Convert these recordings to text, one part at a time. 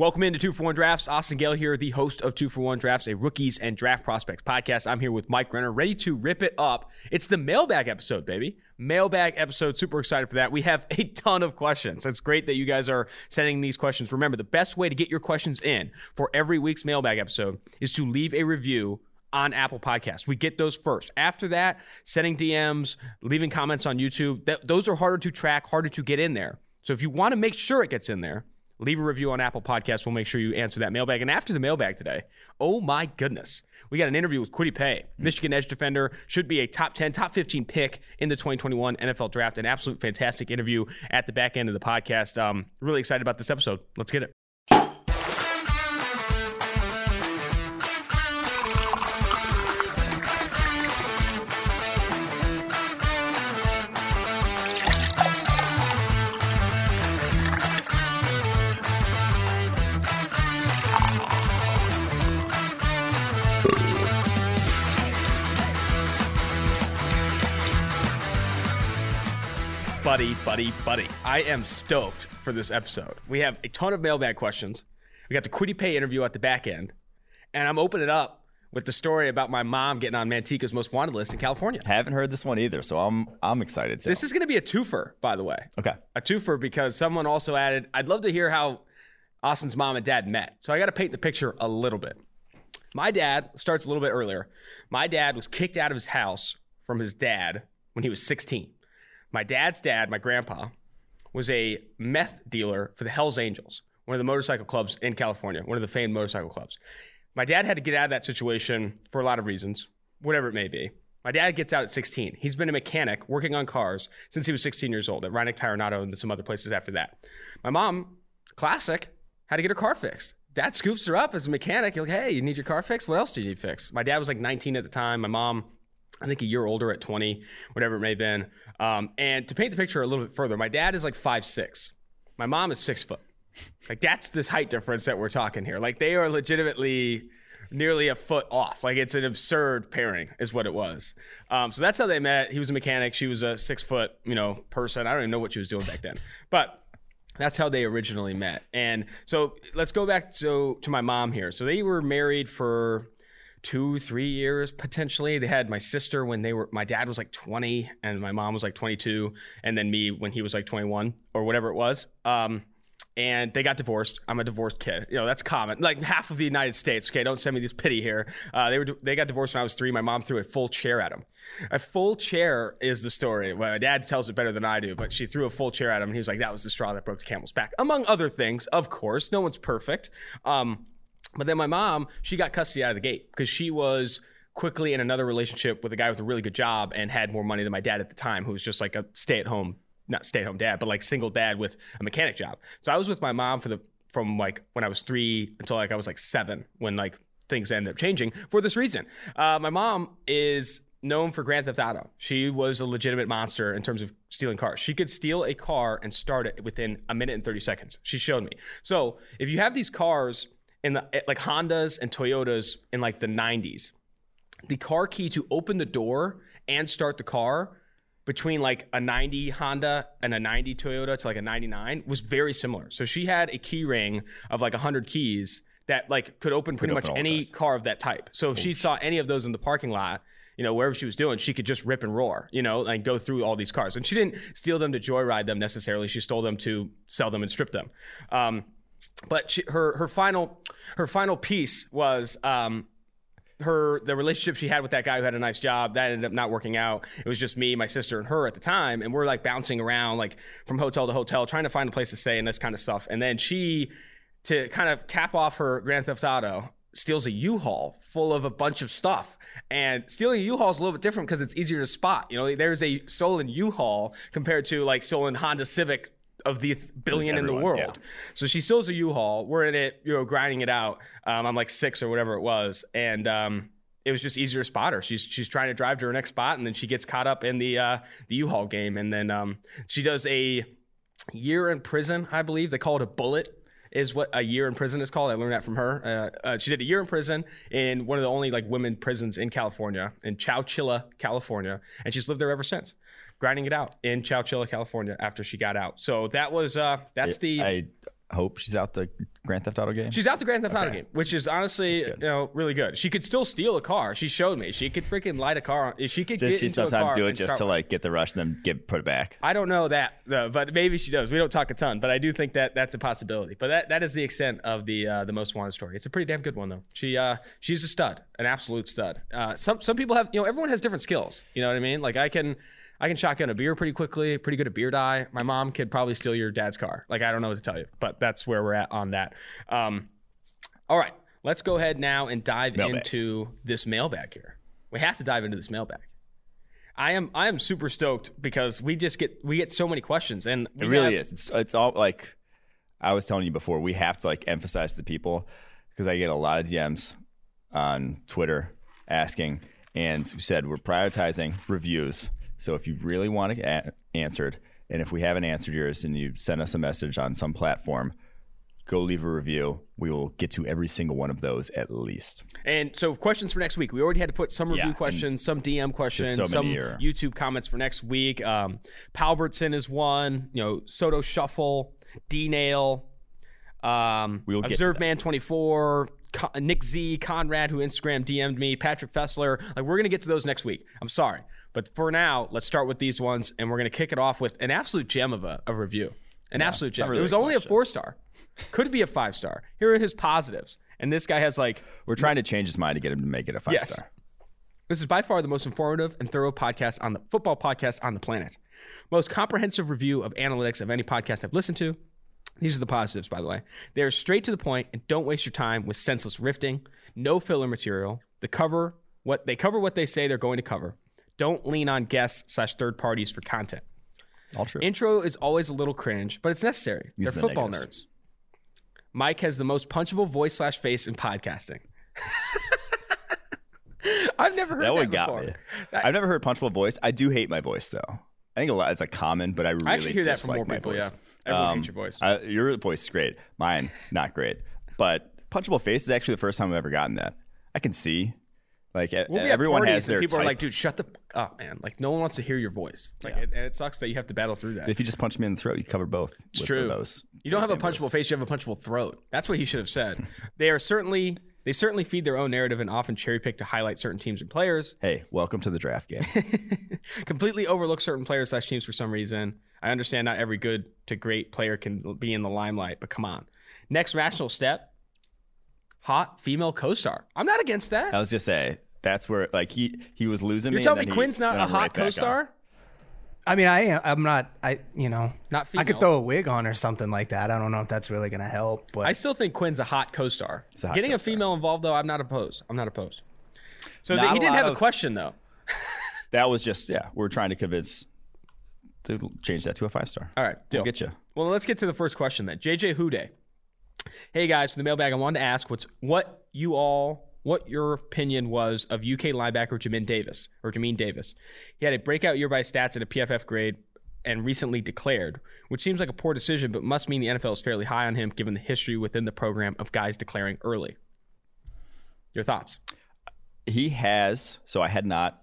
Welcome into 2-for-1 Drafts. Austin Gale here, the host of 2-for-1 Drafts, a Rookies and Draft Prospects podcast. I'm here with Mike Renner, ready to rip it up. It's the mailbag episode, baby. Mailbag episode. Super excited for that. We have a ton of questions. It's great that you guys are sending these questions. Remember, the best way to get your questions in for every week's mailbag episode is to leave a review on Apple Podcasts. We get those first. After that, sending DMs, leaving comments on YouTube. Those are harder to track, harder to get in there. So if you want to make sure it gets in there, leave a review on Apple Podcasts. We'll make sure you answer that mailbag. And after the mailbag today, oh my goodness, we got an interview with Kwity Paye, Michigan edge defender, should be a top 10, top 15 pick in the 2021 NFL draft. An absolute fantastic interview at the back end of the podcast. Really excited about this episode. Let's get it. Buddy. I am stoked for this episode. We have a ton of mailbag questions. We got the Kwity Paye interview at the back end. And I'm opening it up with the story about my mom getting on Manteca's most wanted list in California. Haven't heard this one either, so I'm excited too. This is going to be a twofer, by the way. Okay. A twofer because someone also added, I'd love to hear how Austin's mom and dad met. So I got to paint the picture a little bit. My dad, starts a little bit earlier. My dad was kicked out of his house from his dad when he was 16. My dad's dad, my grandpa, was a meth dealer for the Hells Angels, one of the motorcycle clubs in California, one of the famed motorcycle clubs. My dad had to get out of that situation for a lot of reasons, whatever it may be. My dad gets out at 16. He's been a mechanic working on cars since he was 16 years old at Reinach Tire and Auto and some other places after that. My mom, classic, had to get her car fixed. Dad scoops her up as a mechanic. He's like, hey, you need your car fixed? What else do you need fixed? My dad was like 19 at the time. My mom, I think a year older at 20, whatever it may have been. And to paint the picture a little bit further, my dad is like 5'6". My mom is 6 foot. Like, that's this height difference that we're talking here. Like, they are legitimately nearly a foot off. Like, it's an absurd pairing is what it was. So that's how they met. He was a mechanic. She was a 6 foot, person. I don't even know what she was doing back then. But that's how they originally met. And so let's go back to my mom here. So they were married for 2-3 years potentially. They had my sister when my dad was like 20 and my mom was like 22, and then me when he was like 21 or whatever it was. And they got divorced. I'm a divorced kid. That's common. Like half of the United States. Okay, don't send me this pity here. They got divorced when I was 3. My mom threw a full chair at him. A full chair is the story. Well, my dad tells it better than I do, but she threw a full chair at him, and he was like, that was the straw that broke the camel's back. Among other things, of course. No one's perfect. But then my mom, she got custody out of the gate because she was quickly in another relationship with a guy with a really good job and had more money than my dad at the time, who was just like a not stay-at-home dad, but like single dad with a mechanic job. So I was with my mom from like when I was 3 until like I was like 7 when like things ended up changing for this reason. My mom is known for Grand Theft Auto. She was a legitimate monster in terms of stealing cars. She could steal a car and start it within a minute and 30 seconds. She showed me. So if you have these cars in the, like Hondas and Toyotas in like the 90s, the car key to open the door and start the car between like a 90 Honda and a 90 Toyota to like a 99 was very similar. So she had a key ring of like 100 keys that like could open pretty much any car of that type. So if she saw any of those in the parking lot, wherever she was doing, she could just rip and roar, and go through all these cars. And she didn't steal them to joyride them necessarily. She stole them to sell them and strip them. But her final piece was the relationship she had with that guy who had a nice job that ended up not working out. It was just me, my sister, and her at the time, and we're like bouncing around like from hotel to hotel trying to find a place to stay and this kind of stuff. And then she, to kind of cap off her Grand Theft Auto, steals a U-Haul full of a bunch of stuff. And stealing a U-Haul is a little bit different because it's easier to spot. There's a stolen U-Haul compared to like stolen Honda Civic of the billion in the world. Yeah. So she steals a U-Haul. We're in it, grinding it out. I'm like 6 or whatever it was. And it was just easier to spot her. She's trying to drive to her next spot, and then she gets caught up in the U-Haul game. And then she does a year in prison, I believe. They call it a bullet is what a year in prison is called. I learned that from her. She did a year in prison in one of the only like women prisons in California, in Chowchilla, California. And she's lived there ever since, grinding it out in Chowchilla, California after she got out. So that was, that's the hope she's out the Grand Theft Auto game. She's out the Grand Theft Auto game, which is honestly, you know, really good. She could still steal a car. She showed me. She could freaking light a car. She could. Does she sometimes do it just to like get the rush and then get put back? I don't know that, though, but maybe she does. We don't talk a ton, but I do think that that's a possibility. But that is the extent of the most wanted story. It's a pretty damn good one though. She's a stud, an absolute stud. Some people have, you know, everyone has different skills. You know what I mean? Like I can shotgun a beer pretty quickly, pretty good at beer dye. My mom could probably steal your dad's car. Like, I don't know what to tell you, but that's where we're at on that. All right, let's go ahead now and dive into this mailbag here. We have to dive into this mailbag. I am super stoked because we get so many questions. And it really is. It's all like I was telling you before, we have to like emphasize to people because I get a lot of DMs on Twitter asking, and we said we're prioritizing reviews. So if you really want to get answered, and if we haven't answered yours and you send us a message on some platform, go leave a review. We will get to every single one of those at least. And so questions for next week. We already had to put some review questions, some DM questions, some YouTube comments for next week. Palbertson is one, you know, Soto Shuffle, D-Nail, ObserveMan24, Nick Z, Conrad, who Instagram DM'd me, Patrick Fessler. Like, we're going to get to those next week. I'm sorry. But for now, let's start with these ones, and we're going to kick it off with an absolute gem of a review. An absolute gem. Really, it was only a 4-star. Could be a 5-star. Here are his positives. And this guy has like... We're trying to change his mind to get him to make it a 5-star. This is by far the most informative and thorough podcast on the football podcast on the planet. Most comprehensive review of analytics of any podcast I've listened to. These are the positives, by the way. They are straight to the point and don't waste your time with senseless riffing. No filler material. They cover what they say they're going to cover. Don't lean on guests/third parties for content. All true. Intro is always a little cringe, but it's necessary. They're football nerds. Mike has the most punchable voice/face in podcasting. I've never heard that before. I've never heard punchable voice. I do hate my voice, though. I think a lot. It's like common, but I really dislike my voice. I actually hear that from more people, yeah. Everyone hates your voice. Your voice is great. Mine, not great. But punchable face is actually the first time I've ever gotten that. I can see. Like everyone has their people type. Are like, dude, shut the fuck up, man. Like no one wants to hear your voice. Like and it sucks that you have to battle through that. If you just punch me in the throat, you cover both. It's true. You don't have a punchable face; you have a punchable throat. That's what he should have said. They certainly feed their own narrative and often cherry pick to highlight certain teams and players. Hey, welcome to the draft game. Completely overlook certain players/teams for some reason. I understand not every good to great player can be in the limelight, but come on. Next rational step. Hot female co-star. I'm not against that. I was just saying that's where like he was losing. You're telling me Quinn's not a hot co-star? I mean, I'm not. Not female. I could throw a wig on or something like that. I don't know if that's really going to help. But I still think Quinn's a hot co-star. Getting a female involved though, I'm not opposed. So he didn't have a question though. That was just we're trying to convince. To change that to a 5-star. All right, deal. We'll get you. Well, let's get to the first question then. JJ Houday. Hey guys, for the mailbag, I wanted to ask what your opinion was of UK linebacker Jamin Davis. He had a breakout year by stats at a PFF grade and recently declared, which seems like a poor decision, but must mean the NFL is fairly high on him given the history within the program of guys declaring early. Your thoughts? He has, so I had not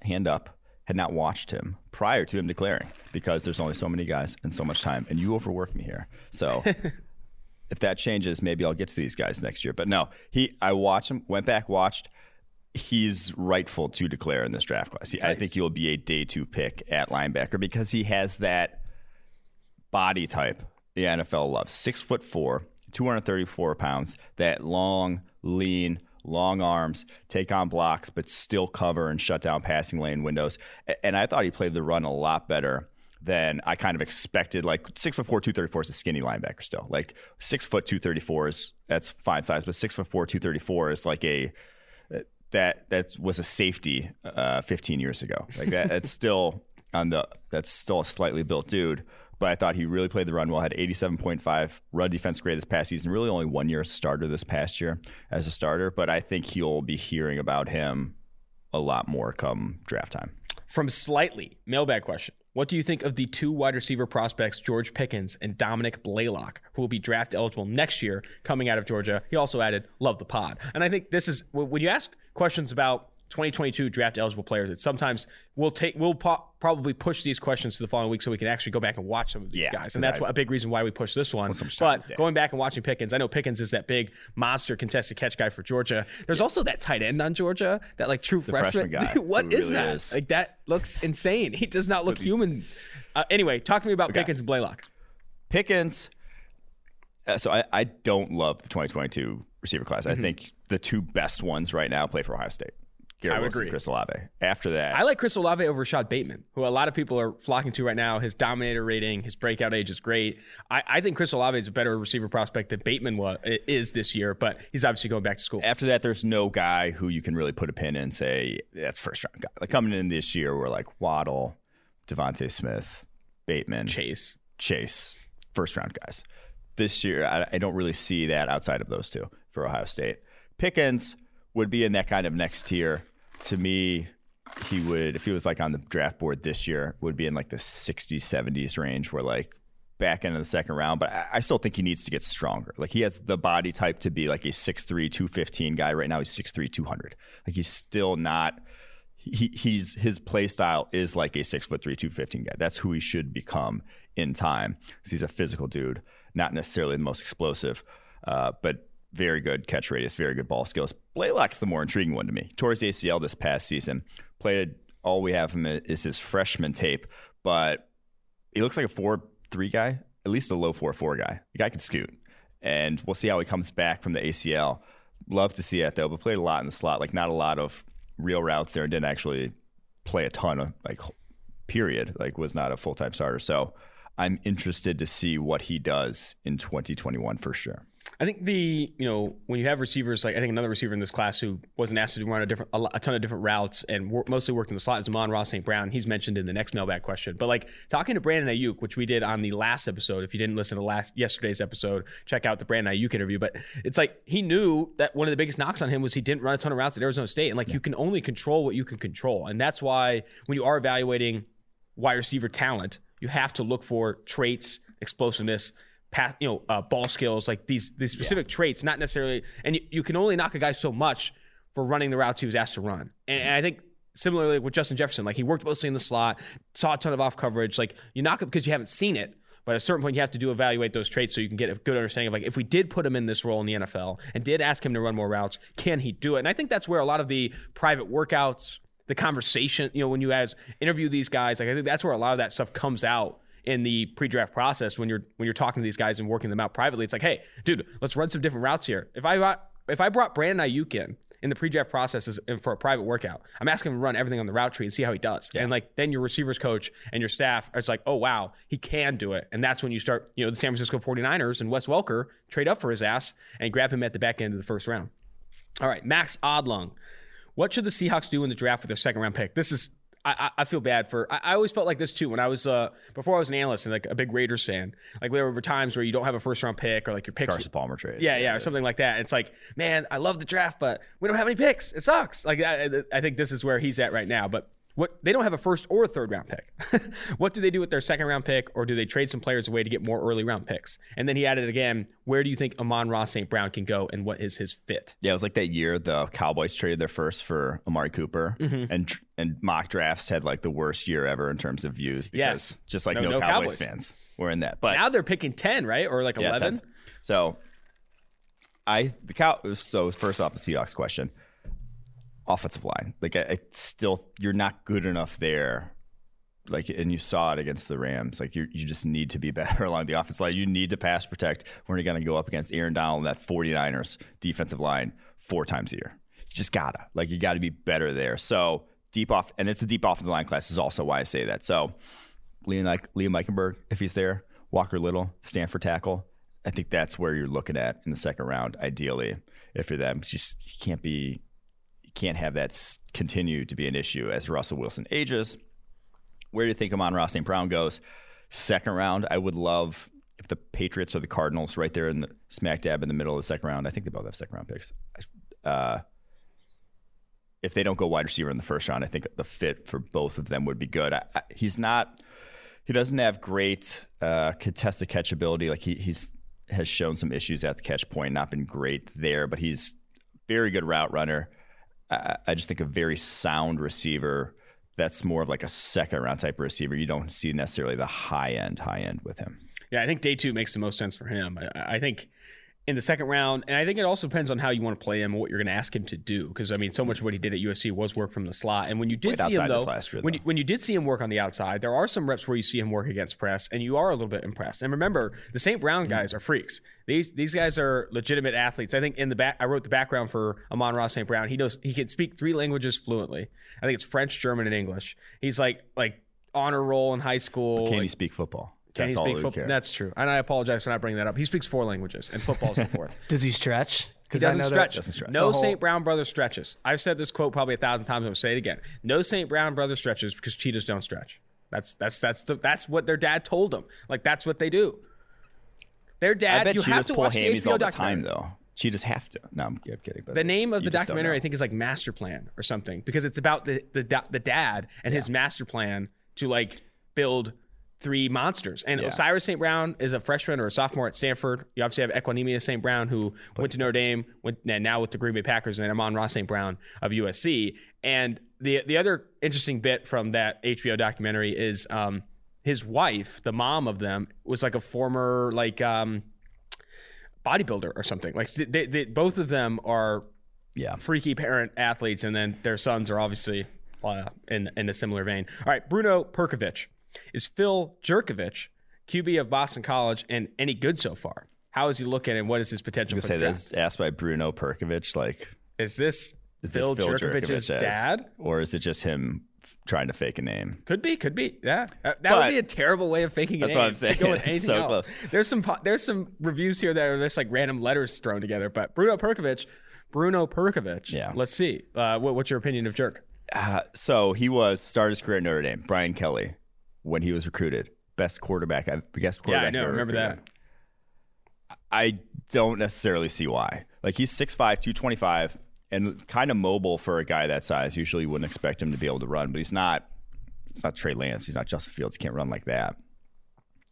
watched him prior to him declaring because there's only so many guys and so much time, and you overwork me here. So... If that changes, maybe I'll get to these guys next year. But no, I watched him, went back, watched. He's rightful to declare in this draft class. Nice. I think he'll be a day 2 pick at linebacker because he has that body type the NFL loves. 6'4", 234 pounds, that long, lean, long arms, take on blocks, but still cover and shut down passing lane windows. And I thought he played the run a lot better than I kind of expected. Like 6'4", 234 is a skinny linebacker still. Like 6 foot 234 is that's fine size, but 6'4", 234 is like that was a safety 15 years ago. Like that's still a slightly built dude. But I thought he really played the run well. Had 87.5 run defense grade this past season. Really only 1 year as a starter, but I think you'll be hearing about him a lot more come draft time. From Slightly, mailbag question. What do you think of the 2 wide receiver prospects, George Pickens and Dominic Blaylock, who will be draft eligible next year coming out of Georgia? He also added, love the pod. And I think this is, when you ask questions about 2022 draft eligible players. That sometimes we'll probably push these questions to the following week so we can actually go back and watch some of these guys. And that's a big reason why we push this one. But going back and watching Pickens, I know Pickens is that big monster contested catch guy for Georgia. There's also that tight end on Georgia, that like true freshman guy. Dude, what is really that? Like that looks insane. He does not look human. Anyway, talk to me about Pickens and Blaylock. Pickens. So I don't love the 2022 receiver class. Mm-hmm. I think the two best ones right now play for Ohio State. Garrett Wilson, agree. Chris Olave. After that, I like Chris Olave over Rashad Bateman, who a lot of people are flocking to right now. His dominator rating, his breakout age is great. I think Chris Olave is a better receiver prospect than Bateman is this year, but he's obviously going back to school. After that, there's no guy who you can really put a pin in and say, that's first round guy. Like coming in this year, we're like Waddle, Devontae Smith, Bateman, Chase, first round guys. This year, I don't really see that outside of those two for Ohio State. Pickens would be in that kind of next tier. To me, he would, if he was like on the draft board this year, would be in like the 60s, 70s range, where like back end of the second round. But I still think he needs to get stronger. Like he has the body type to be like a 6'3", 215 guy. Right now, he's 6'3", 200. Like he's still not, his play style is like a 6'3", 215 guy. That's who he should become in time, because he's a physical dude. Not necessarily the most explosive, but very good catch radius, very good ball skills. Blaylock's the more intriguing one to me. Tore his ACL this past season. Played all we have him is his freshman tape, but he looks like a 4.3 guy, at least a low 4.4 guy. The guy can scoot, and we'll see how he comes back from the ACL. Love to see that though, but played a lot in the slot, like not a lot of real routes there, and didn't actually play a ton of like period, like was not a full-time starter. So I'm interested to see what he does in 2021 for sure. I think when you have receivers, like I think another receiver in this class who wasn't asked to run a ton of different routes and mostly worked in the slot is Amon-Ra St. Brown. He's mentioned in the next mailbag question. But like talking to Brandon Ayuk, which we did on the last episode, if you didn't listen to yesterday's episode, check out the Brandon Ayuk interview. But it's like he knew that one of the biggest knocks on him was he didn't run a ton of routes at Arizona State. And like you can only control what you can control. And that's why when you are evaluating wide receiver talent, you have to look for traits, explosiveness, ball skills, like these specific traits, not necessarily. And you can only knock a guy so much for running the routes he was asked to run. And I think similarly with Justin Jefferson, like he worked mostly in the slot, saw a ton of off coverage. Like you knock him because you haven't seen it, but at a certain point you have to evaluate those traits so you can get a good understanding of like if we did put him in this role in the NFL and did ask him to run more routes, can he do it? And I think that's where a lot of the private workouts, the conversation, when you guys interview these guys, like I think that's where a lot of that stuff comes out in the pre-draft process when you're talking to these guys and working them out privately. It's like, hey, dude, let's run some different routes here. If I brought Brandon Ayuk in the pre-draft processes and for a private workout, I'm asking him to run everything on the route tree and see how he does. Yeah. And like then your receivers coach and your staff are just like, oh, wow, he can do it. And that's when you start, the San Francisco 49ers and Wes Welker trade up for his ass and grab him at the back end of the first round. All right, Max Odlung. What should the Seahawks do in the draft with their second-round pick? This is – I feel bad for – I always felt like this too when I was before I was an analyst and like a big Raiders fan. Like there were times where you don't have a first-round pick or like your picks – Carson Palmer trade. Yeah, or something like that. It's like, man, I love the draft, but we don't have any picks. It sucks. Like I think this is where he's at right now. But they don't have a first or third-round pick. What do they do with their second-round pick, or do they trade some players away to get more early-round picks? And then he added again, where do you think Amon-Ra St. Brown can go, and what is his fit? Yeah, it was like that year the Cowboys traded their first for Amari Cooper, mm-hmm. and mock drafts had like the worst year ever in terms of views because just like no Cowboys fans were in that. But now they're picking 10, right, or like 11? 10. So first off, the Seahawks question. Offensive line, like I still, you're not good enough there, like, and you saw it against the Rams. Like you just need to be better along the offensive line. You need to pass protect when you're going to go up against Aaron Donald and that 49ers defensive line 4 times a year. You just gotta, like, you got to be better there. So deep off, and it's a deep offensive line class is also why I say that. So Liam Eichenberg, if he's there, Walker Little, Stanford tackle. I think that's where you're looking at in the second round, ideally, if you're them. It's just you can't be. Can't have that continue to be an issue as Russell Wilson ages. Where do you think Amon-Ra St. Brown goes? Second round, I would love if the Patriots or the Cardinals right there in the smack dab in the middle of the second round. I think they both have second round picks. If they don't go wide receiver in the first round, I think the fit for both of them would be good. He doesn't have great contested catch ability. Like he's has shown some issues at the catch point, not been great there, but he's very good route runner. I just think a very sound receiver that's more of like a second round type of receiver. You don't see necessarily the high end with him. Yeah, I think day two makes the most sense for him. I think in the second round, and I think it also depends on how you want to play him and what you're going to ask him to do. Because I mean, so much of what he did at USC was work from the slot. And when you did see him though, when you did see him work on the outside, there are some reps where you see him work against press, and you are a little bit impressed. And remember, the St. Brown guys are freaks. These guys are legitimate athletes. I think in the back, I wrote the background for Amon-Ra St. Brown. He can speak three languages fluently. I think it's French, German, and English. He's like honor roll in high school. But can he speak football? Can he speak football? That's true. And I apologize for not bringing that up. He speaks four languages, and football's the fourth. Does he stretch? Because I know doesn't stretch. No St. Brown brother stretches. I've said this quote probably 1,000 times. I'm going to say it again. No St. Brown brother stretches because cheetahs don't stretch. That's what their dad told them. Like, that's what they do. Their dad, I bet you have to watch the HBO all the time, though. Cheetahs have to. No, I'm kidding. The name of the documentary, I think, is like Master Plan or something, because it's about the dad and his master plan to like build three monsters. And Osiris St. Brown is a freshman or a sophomore at Stanford. You obviously have Equanimeous St. Brown, who went to Notre Dame, and now with the Green Bay Packers, and then Amon-Ra St. Brown of USC. And the other interesting bit from that HBO documentary is his wife, the mom of them, was like a former bodybuilder or something. Like they both of them are freaky parent athletes, and then their sons are obviously in a similar vein. All right, Bruno Perkovich. Is Phil Jurkovich, QB of Boston College, and any good so far? How is he looking, and what is his potential for the draft? Asked by Bruno Perkovich, like, is this Phil Jurkovich's dad? Or is it just him trying to fake a name? Could be. Yeah. That would be a terrible way of faking a name. That's what I'm saying. It's so else. Close. There's some reviews here that are just like random letters thrown together, but Bruno Perkovich. Yeah. Let's see. What's your opinion of Jerk? So he started his career at Notre Dame, Brian Kelly. When he was recruited, best quarterback. Yeah, I know. Remember that. I don't necessarily see why. Like, he's 6'5", 225, and kind of mobile for a guy that size. Usually you wouldn't expect him to be able to run, but he's not. It's not Trey Lance. He's not Justin Fields. He can't run like that.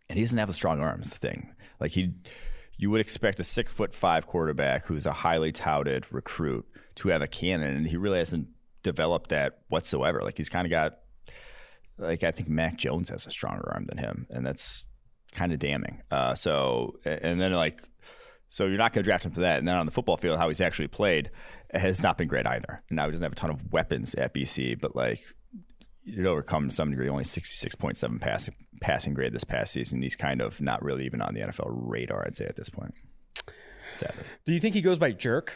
And he doesn't have the strong arms thing. Like, you would expect a 6'5" quarterback who's a highly touted recruit to have a cannon, and he really hasn't developed that whatsoever. Like, he's kind of got. Like, I think Mac Jones has a stronger arm than him, and that's kind of damning. So you're not going to draft him for that. And then on the football field, how he's actually played has not been great either. And now he doesn't have a ton of weapons at BC, but like, it overcome to some degree. Only 66.7 passing grade this past season. He's kind of not really even on the NFL radar, I'd say, at this point. Sadly. Do you think he goes by Jerk?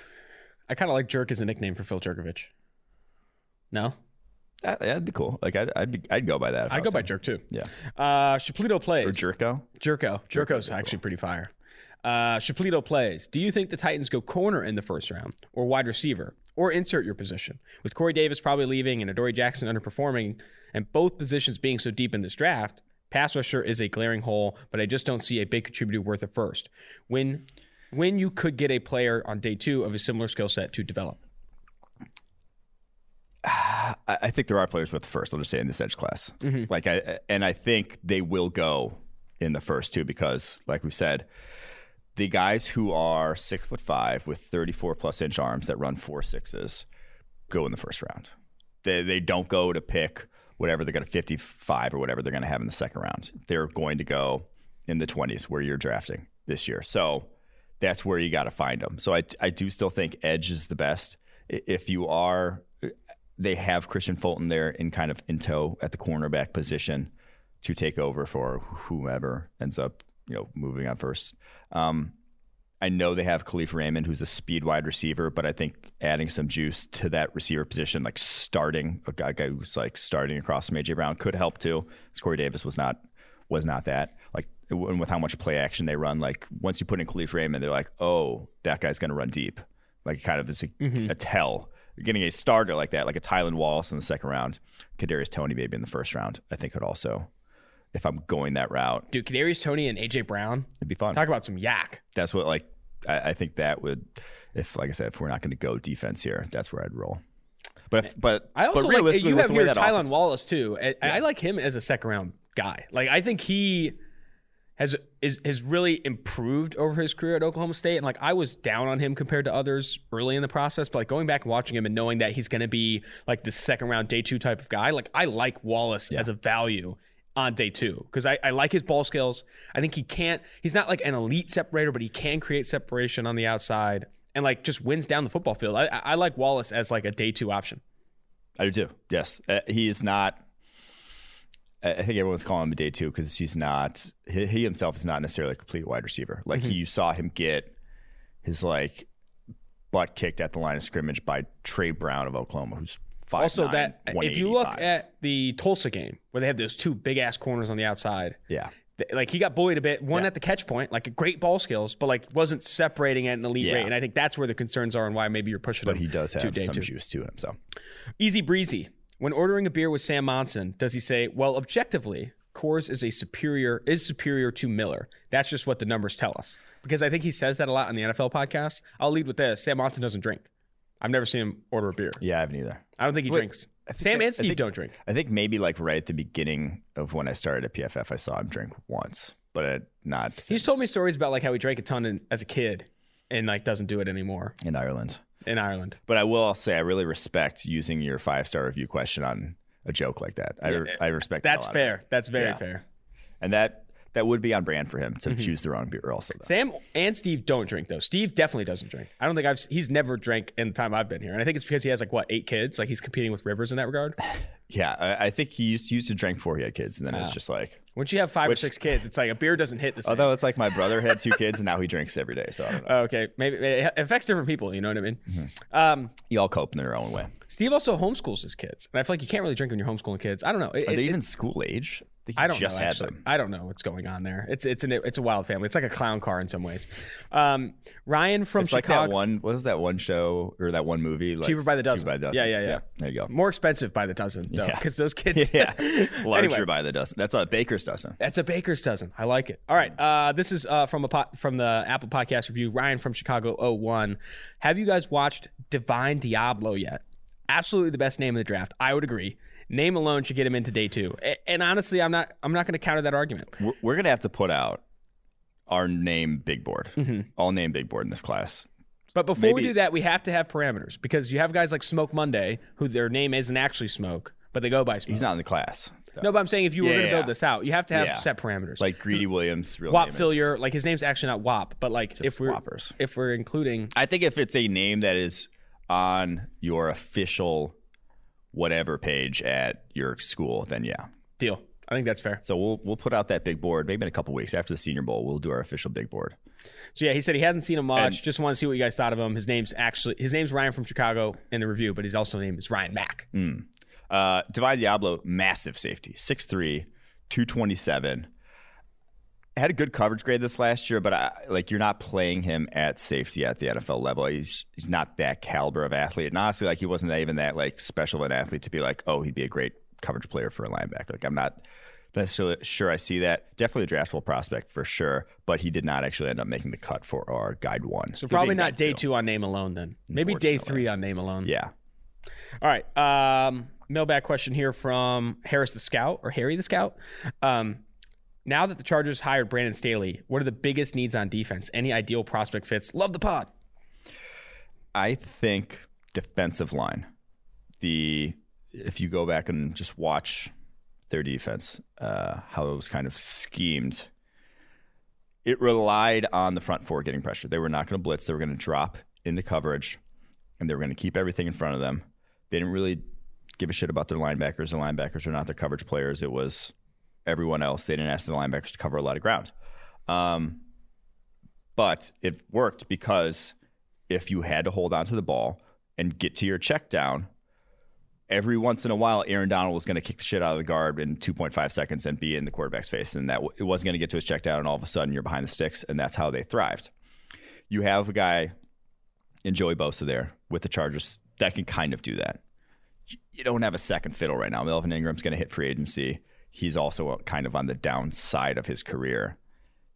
I kind of like Jerk as a nickname for Phil Jurkovich. No? That'd be cool. Like, I'd go by that. I'd go by Jerk too. Yeah. Shaplito plays. Or Jerko? Jerko's actually cool. Pretty fire. Shaplito plays. Do you think the Titans go corner in the first round, or wide receiver, or insert your position? With Corey Davis probably leaving and Adoree Jackson underperforming, and both positions being so deep in this draft, pass rusher is a glaring hole, but I just don't see a big contributor worth a first. When you could get a player on day two of a similar skill set to develop. I think there are players with the first. I'll just say in this edge class, I think they will go in the first too, because, like we said, the guys who are 6'5" with 34+ inch arms that run 4.6s go in the first round. They don't go to pick whatever they're going to 55 or whatever they're going to have in the second round. They're going to go in the 20s where you're drafting this year. So that's where you got to find them. So I do still think edge is the best if you are. They have Christian Fulton there in kind of in tow at the cornerback position to take over for whomever ends up, moving on first. I know they have Khalif Raymond, who's a speed wide receiver, but I think adding some juice to that receiver position, like starting a guy who's like starting across from AJ Brown, could help too. Because Corey Davis was not that. Like, and with how much play action they run, like once you put in Khalif Raymond, they're like, oh, that guy's going to run deep. Like, it kind of is a tell. Getting a starter like that, like a Tylan Wallace in the second round, Kadarius Toney maybe in the first round, I think could also, if I'm going that route. Dude, Kadarius Toney and A.J. Brown? It'd be fun. Talk about some yak. That's what, like, I think that would, if, like I said, if we're not going to go defense here, that's where I'd roll. But realistically, you have here Tylan Wallace, too. I like him as a second-round guy. Like, I think he has really improved over his career at Oklahoma State. And, like, I was down on him compared to others early in the process, but, like, going back and watching him and knowing that he's going to be, like, the second round day two type of guy, like, I like Wallace as a value on day two because I like his ball skills. I think he's not like an elite separator, but he can create separation on the outside and, like, just wins down the football field. I like Wallace as, like, a day two option. I do too. Yes. He is not. I think everyone's calling him a day two because he's not, he himself is not necessarily a complete wide receiver. Like, you saw him get his, like, butt kicked at the line of scrimmage by Trey Brown of Oklahoma, who's 5'9", also, that if you look at the Tulsa game where they had those two big ass corners on the outside, like, he got bullied a bit. One at the catch point, like, great ball skills, but, like, wasn't separating at an elite rate. And I think that's where the concerns are and why maybe you're pushing him. But he does have some juice to him. So easy breezy. When ordering a beer with Sam Monson, does he say, well, objectively, Coors is superior to Miller? That's just what the numbers tell us. Because I think he says that a lot on the NFL podcast. I'll lead with this. Sam Monson doesn't drink. I've never seen him order a beer. Yeah, I haven't either. I don't think he drinks. Sam and Steve don't drink. I think maybe, like, right at the beginning of when I started at PFF, I saw him drink once, but not since. He's told me stories about, like, how he drank a ton as a kid and, like, doesn't do it anymore. In Ireland. But I will say, I really respect using your 5-star review question on a joke like that. I respect that. That's fair. That's very fair. And that would be on brand for him to choose the wrong beer also. Though. Sam and Steve don't drink, though. Steve definitely doesn't drink. I don't think he's never drank in the time I've been here. And I think it's because he has, like, 8 kids? Like, he's competing with Rivers in that regard? Yeah. I think he used to drink before he had kids. And then it's just like, once you have 5 or 6 kids, it's like a beer doesn't hit the same. Although it's like my brother had 2 kids and now he drinks every day. So I don't know. Okay. Maybe it affects different people. You know what I mean? Mm-hmm. You all cope in their own way. Steve also homeschools his kids. And I feel like you can't really drink when you're homeschooling kids. I don't know. Are they even school age? I don't know. Actually, I don't know what's going on there. It's a wild family. It's like a clown car in some ways. Ryan from Chicago. Like that one. What was that one show or that one movie? Like, Cheaper by the Dozen. Yeah. There you go. More expensive by the dozen though, because those kids. Larger by the dozen. That's a baker's dozen. I like it. All right. This is from the Apple Podcast review. Ryan from Chicago. 01. Have you guys watched Divine Diablo yet? Absolutely the best name in the draft. I would agree. Name alone should get him into day two. And honestly, I'm not going to counter that argument. We're going to have to put out our name big board, all name big board in this class. But before we do that, we have to have parameters because you have guys like Smoke Monday, who their name isn't actually Smoke, but they go by Smoke. He's not in the class. So. No, but I'm saying if you were going to build this out, you have to have set parameters. Like Greedy Williams, real Wap Fillier. Like his name's actually not Wap, but like if we're including, I think if it's a name that is on your official whatever page at your school, then deal. I think that's fair. So we'll put out that big board maybe in a couple weeks after the Senior Bowl. We'll do our official big board. So he said he hasn't seen him much and just want to see what you guys thought of him. His name's Ryan from Chicago in the review, but he's also named is Ryan Mack. Divine Diablo, massive safety, 6'3", 227. I had a good coverage grade this last year, but you're not playing him at safety at the NFL level. He's not that caliber of athlete. And honestly, like, he wasn't even that like special an athlete to be like, oh, he'd be a great coverage player for a linebacker. Like, I'm not necessarily sure I see that. Definitely a draftable prospect for sure, but he did not actually end up making the cut for our guide one. So probably not day two on name alone then. Maybe day three on name alone. Yeah. All right. Mailbag question here from Harris the Scout or Harry the Scout. Now that the Chargers hired Brandon Staley, what are the biggest needs on defense? Any ideal prospect fits? Love the pod. I think defensive line. If you go back and just watch their defense, how it was kind of schemed, it relied on the front four getting pressure. They were not going to blitz. They were going to drop into coverage, and they were going to keep everything in front of them. They didn't really give a shit about their linebackers. The linebackers were not their coverage players. It was everyone else. They didn't ask the linebackers to cover a lot of ground. But it worked because if you had to hold on to the ball and get to your check down, every once in a while, Aaron Donald was going to kick the shit out of the guard in 2.5 seconds and be in the quarterback's face. And that it wasn't going to get to his check down. And all of a sudden you're behind the sticks, and that's how they thrived. You have a guy in Joey Bosa there with the Chargers that can kind of do that. You don't have a second fiddle right now. Melvin Ingram's going to hit free agency. He's also kind of on the downside of his career.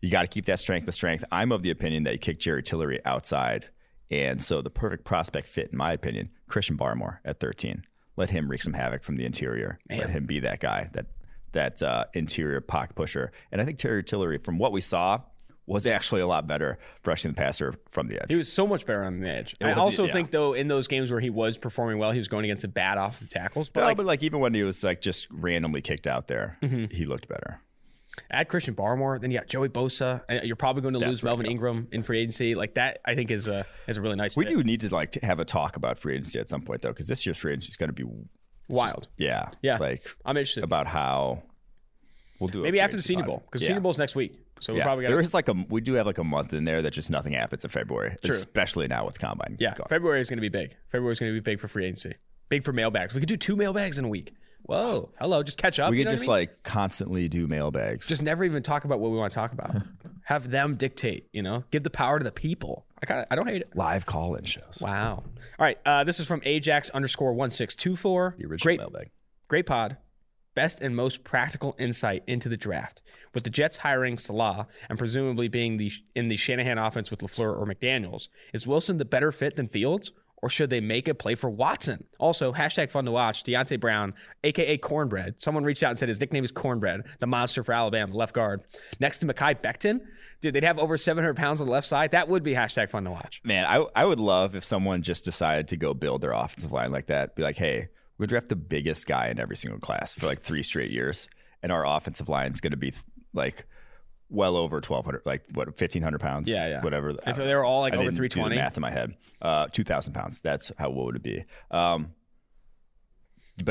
You got to keep that strength to strength. I'm of the opinion that you kick Jerry Tillery outside. And so the perfect prospect fit, in my opinion, Christian Barmore at 13. Let him wreak some havoc from the interior. Man. Let him be that guy that that interior pocket pusher. And I think Terry Tillery, from what we saw, was actually a lot better rushing the passer from the edge. He was so much better on the edge. I also think, though, in those games where he was performing well, he was going against a bad off the tackles. But even when he was just randomly kicked out there, mm-hmm. he looked better. Add Christian Barmore, then you got Joey Bosa, and you're probably going to lose Melvin Ingram in free agency. That, I think, is a really nice fit. We do need to have a talk about free agency at some point, though, because this year's free agency is going to be wild. Yeah. I'm interested about how we'll do it. Maybe after the Senior Bowl, because Senior Bowl's next week. So we probably got we do have a month in there that just nothing happens in February. True. Especially now with Combine. Yeah, February is going to be big. February is going to be big for free agency. Big for mailbags. We could do 2 mailbags in a week. Whoa, hello, just catch up. We could constantly do mailbags. Just never even talk about what we want to talk about. Have them dictate, give the power to the people. I don't hate it. Live call-in shows. Wow. All right, this is from Ajax_1624. The original mailbag. Great pod. Best and most practical insight into the draft. With the Jets hiring Salah and presumably being in the Shanahan offense with LaFleur or McDaniels, is Wilson the better fit than Fields? Or should they make a play for Watson? Also, #fun to watch, Deontay Brown, a.k.a. Cornbread. Someone reached out and said his nickname is Cornbread, the monster for Alabama, left guard. Next to Mekhi Becton. Dude, they'd have over 700 pounds on the left side. That would be #fun to watch. Man, I would love if someone just decided to go build their offensive line like that. Be like, hey, we're going to draft the biggest guy in every single class for 3 straight years. And our offensive line is going to be well over 1,200, 1,500 pounds? Yeah. Whatever. If they were all over 320? I didn't do the math in my head. 2,000 pounds. That's how, what would it be? But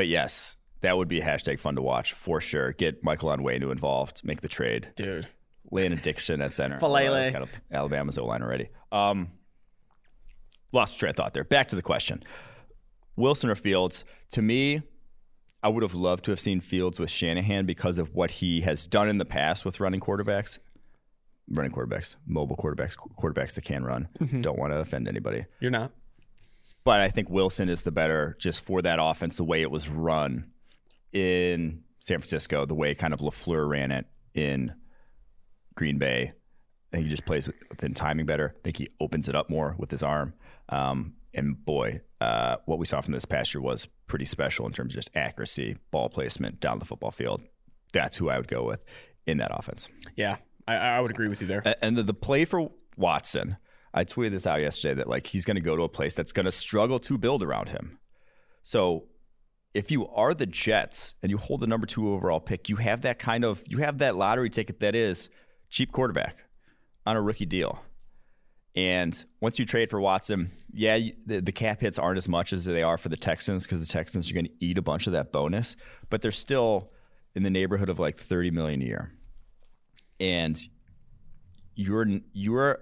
yes, that would be #fun to watch for sure. Get Michael Onwenu involved. Make the trade. Dude. Landon Dickerson at center. Falele. Kind of Alabama's O-line already. Lost train of thought there. Back to the question. Wilson or Fields? To me, I would have loved to have seen Fields with Shanahan because of what he has done in the past with running quarterbacks, mobile quarterbacks that can run. Mm-hmm. Don't want to offend anybody. You're not. But I think Wilson is the better just for that offense, the way it was run in San Francisco, the way kind of LaFleur ran it in Green Bay. I think he just plays within timing better. I think he opens it up more with his arm. And boy, what we saw from this past year was pretty special in terms of just accuracy, ball placement, down the football field. That's who I would go with in that offense. Yeah, I would agree with you there. And the play for Watson, I tweeted this out yesterday that he's going to go to a place that's going to struggle to build around him. So if you are the Jets and you hold the number 2 overall pick, you have that that lottery ticket that is cheap quarterback on a rookie deal. And once you trade for Watson, the cap hits aren't as much as they are for the Texans because the Texans are going to eat a bunch of that bonus, but they're still in the neighborhood of $30 million a year. And you're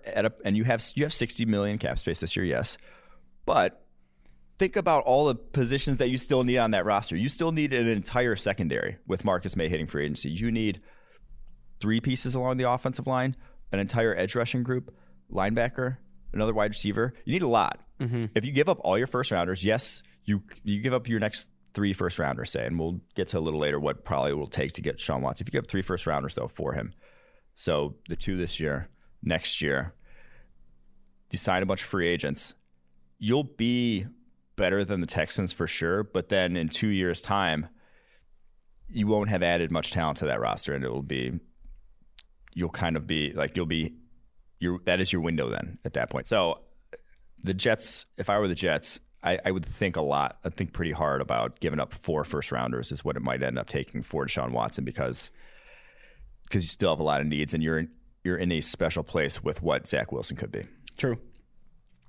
at a, and you have $60 million cap space this year, yes, but think about all the positions that you still need on that roster. You still need an entire secondary with Marcus May hitting free agency. You need 3 pieces along the offensive line, an entire edge rushing group, linebacker, another wide receiver. You need a lot. Mm-hmm. If you give up all your first rounders, yes, you give up your next 3 first rounders, say, and we'll get to a little later what probably will take to get Deshaun Watson. If you give up 3 first rounders though for him, so the 2 this year, next year, you sign a bunch of free agents, you'll be better than the Texans for sure. But then in 2 years' time, you won't have added much talent to that roster, and it will be that is your window then at that point. So the Jets, if I were the Jets, I would think a lot. I'd think pretty hard about giving up 4 first rounders is what it might end up taking for Deshaun Watson because you still have a lot of needs and you're in a special place with what Zach Wilson could be. True.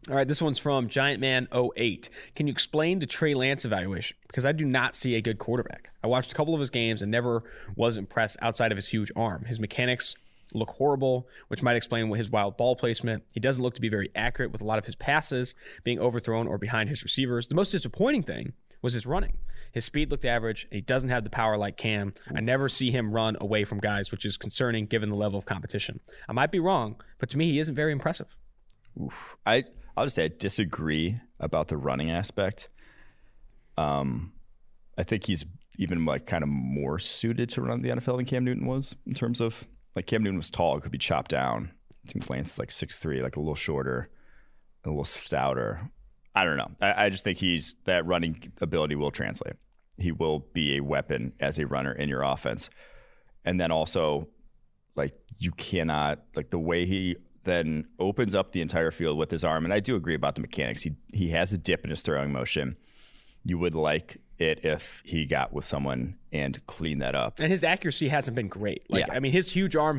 All right, this one's from GiantMan08. Can you explain the Trey Lance evaluation? Because I do not see a good quarterback. I watched a couple of his games and never was impressed outside of his huge arm. His mechanics look horrible, which might explain his wild ball placement. He doesn't look to be very accurate with a lot of his passes being overthrown or behind his receivers. The most disappointing thing was his running. His speed looked average, and he doesn't have the power like Cam. I never see him run away from guys, which is concerning given the level of competition. I might be wrong, but to me, he isn't very impressive. Oof. I'll just say I disagree about the running aspect. I think he's even kind of more suited to run the NFL than Cam Newton was in terms of Cam Newton was tall, could be chopped down. I think Lance is 6'3", a little shorter, a little stouter. I don't know. I just think that running ability will translate. he will be a weapon as a runner in your offense. And then also, like, you cannot, like, the way he then opens up the entire field with his arm. And I do agree about the mechanics. He has a dip in his throwing motion. You would like it if he got with someone and cleaned that up. And his accuracy hasn't been great. Like, yeah. I mean, his huge arm,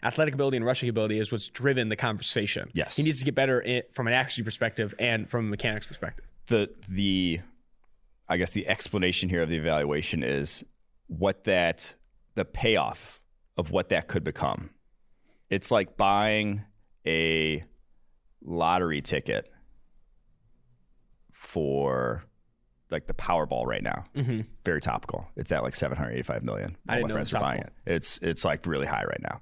athletic ability, and rushing ability is what's driven the conversation. Yes. He needs to get better from an accuracy perspective and from a mechanics perspective. I guess the explanation here of the evaluation is the payoff of what that could become. It's like buying a lottery ticket for like the Powerball right now. Mm-hmm. Very topical. It's at like $785 million. All my friends are buying it. It's like really high right now.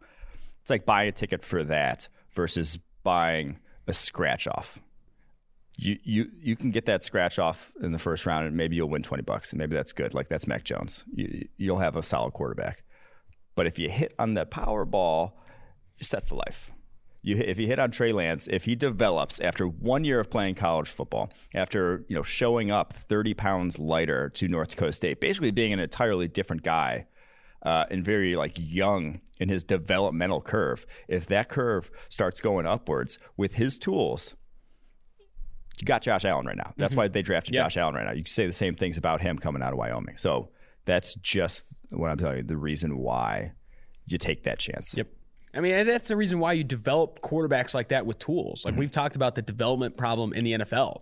It's like buying a ticket for that versus buying a scratch off. You can get that scratch off in the first round and maybe you'll win $20 and maybe that's good. Like that's Mac Jones. You'll have a solid quarterback. But if you hit on the Powerball, you're set for life. If you hit on Trey Lance, if he develops after 1 year of playing college football, after showing up 30 pounds lighter to North Dakota State, basically being an entirely different guy and very like young in his developmental curve, if that curve starts going upwards with his tools, you got Josh Allen right now. That's mm-hmm. why they drafted Josh Allen right now. You can say the same things about him coming out of Wyoming. So that's just what I'm telling you, the reason why you take that chance. Yep. I mean, that's the reason why you develop quarterbacks like that with tools. Like mm-hmm. we've talked about the development problem in the NFL.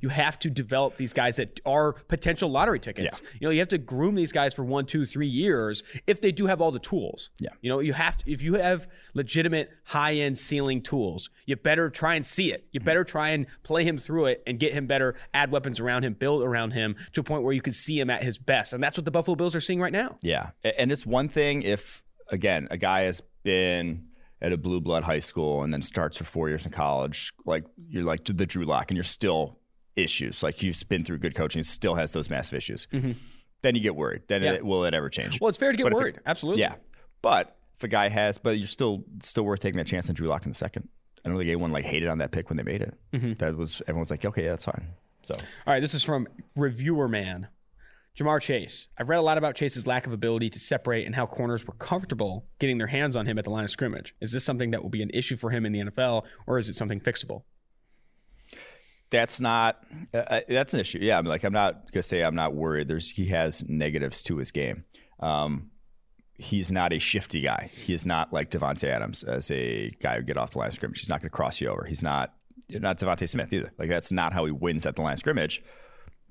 You have to develop these guys that are potential lottery tickets. Yeah. You have to groom these guys for 1, 2, 3 years if they do have all the tools. Yeah. You have to, if you have legitimate high-end ceiling tools, you better try and see it. You better try and play him through it and get him better, add weapons around him, build around him to a point where you can see him at his best. And that's what the Buffalo Bills are seeing right now. Yeah. And it's one thing if, again, a guy is been at a blue blood high school and then starts for 4 years in college, like you're like the Drew Lock and you're still issues. Like you've been through good coaching, still has those massive issues. Mm-hmm. Then you get worried. Then will it ever change? Well, it's fair to get worried. Absolutely. Yeah. But if a guy has, but you're still worth taking that chance on Drew Lock in the second. I don't think anyone like hated on that pick when they made it. Mm-hmm. Everyone's like, okay, yeah, that's fine. So, all right, this is from Reviewer Man. Jamar Chase. I've read a lot about Chase's lack of ability to separate and how corners were comfortable getting their hands on him at the line of scrimmage. Is this something that will be an issue for him in the NFL, or is it something fixable? That's an issue. Yeah, I'm not going to say I'm not worried. He has negatives to his game. He's not a shifty guy. He is not like Devontae Adams as a guy who get off the line of scrimmage. He's not going to cross you over. You're not Devontae Smith either. Like that's not how he wins at the line of scrimmage.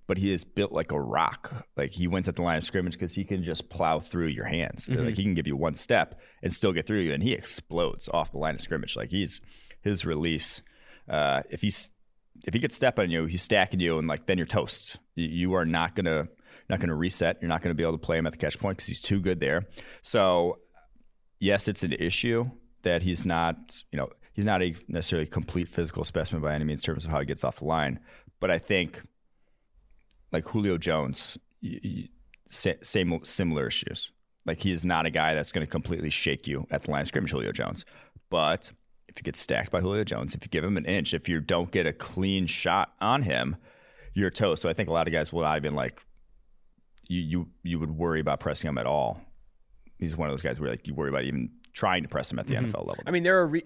But he is built like a rock. Like he wins at the line of scrimmage because he can just plow through your hands. Mm-hmm. Like he can give you one step and still get through you, and he explodes off the line of scrimmage. Like his release. If he could step on you, he's stacking you, and like then you're toast. You are not gonna reset. You're not gonna be able to play him at the catch point because he's too good there. So yes, it's an issue that he's not. He's not a necessarily complete physical specimen by any means in terms of how he gets off the line. But I think, like Julio Jones, same similar issues. Like he is not a guy that's going to completely shake you at the line of scrimmage, Julio Jones. But if you get stacked by Julio Jones, if you give him an inch, if you don't get a clean shot on him, you're toast. So I think a lot of guys will not even like you would worry about pressing him at all. He's one of those guys where like you worry about even trying to press him at the mm-hmm. NFL level. I mean, there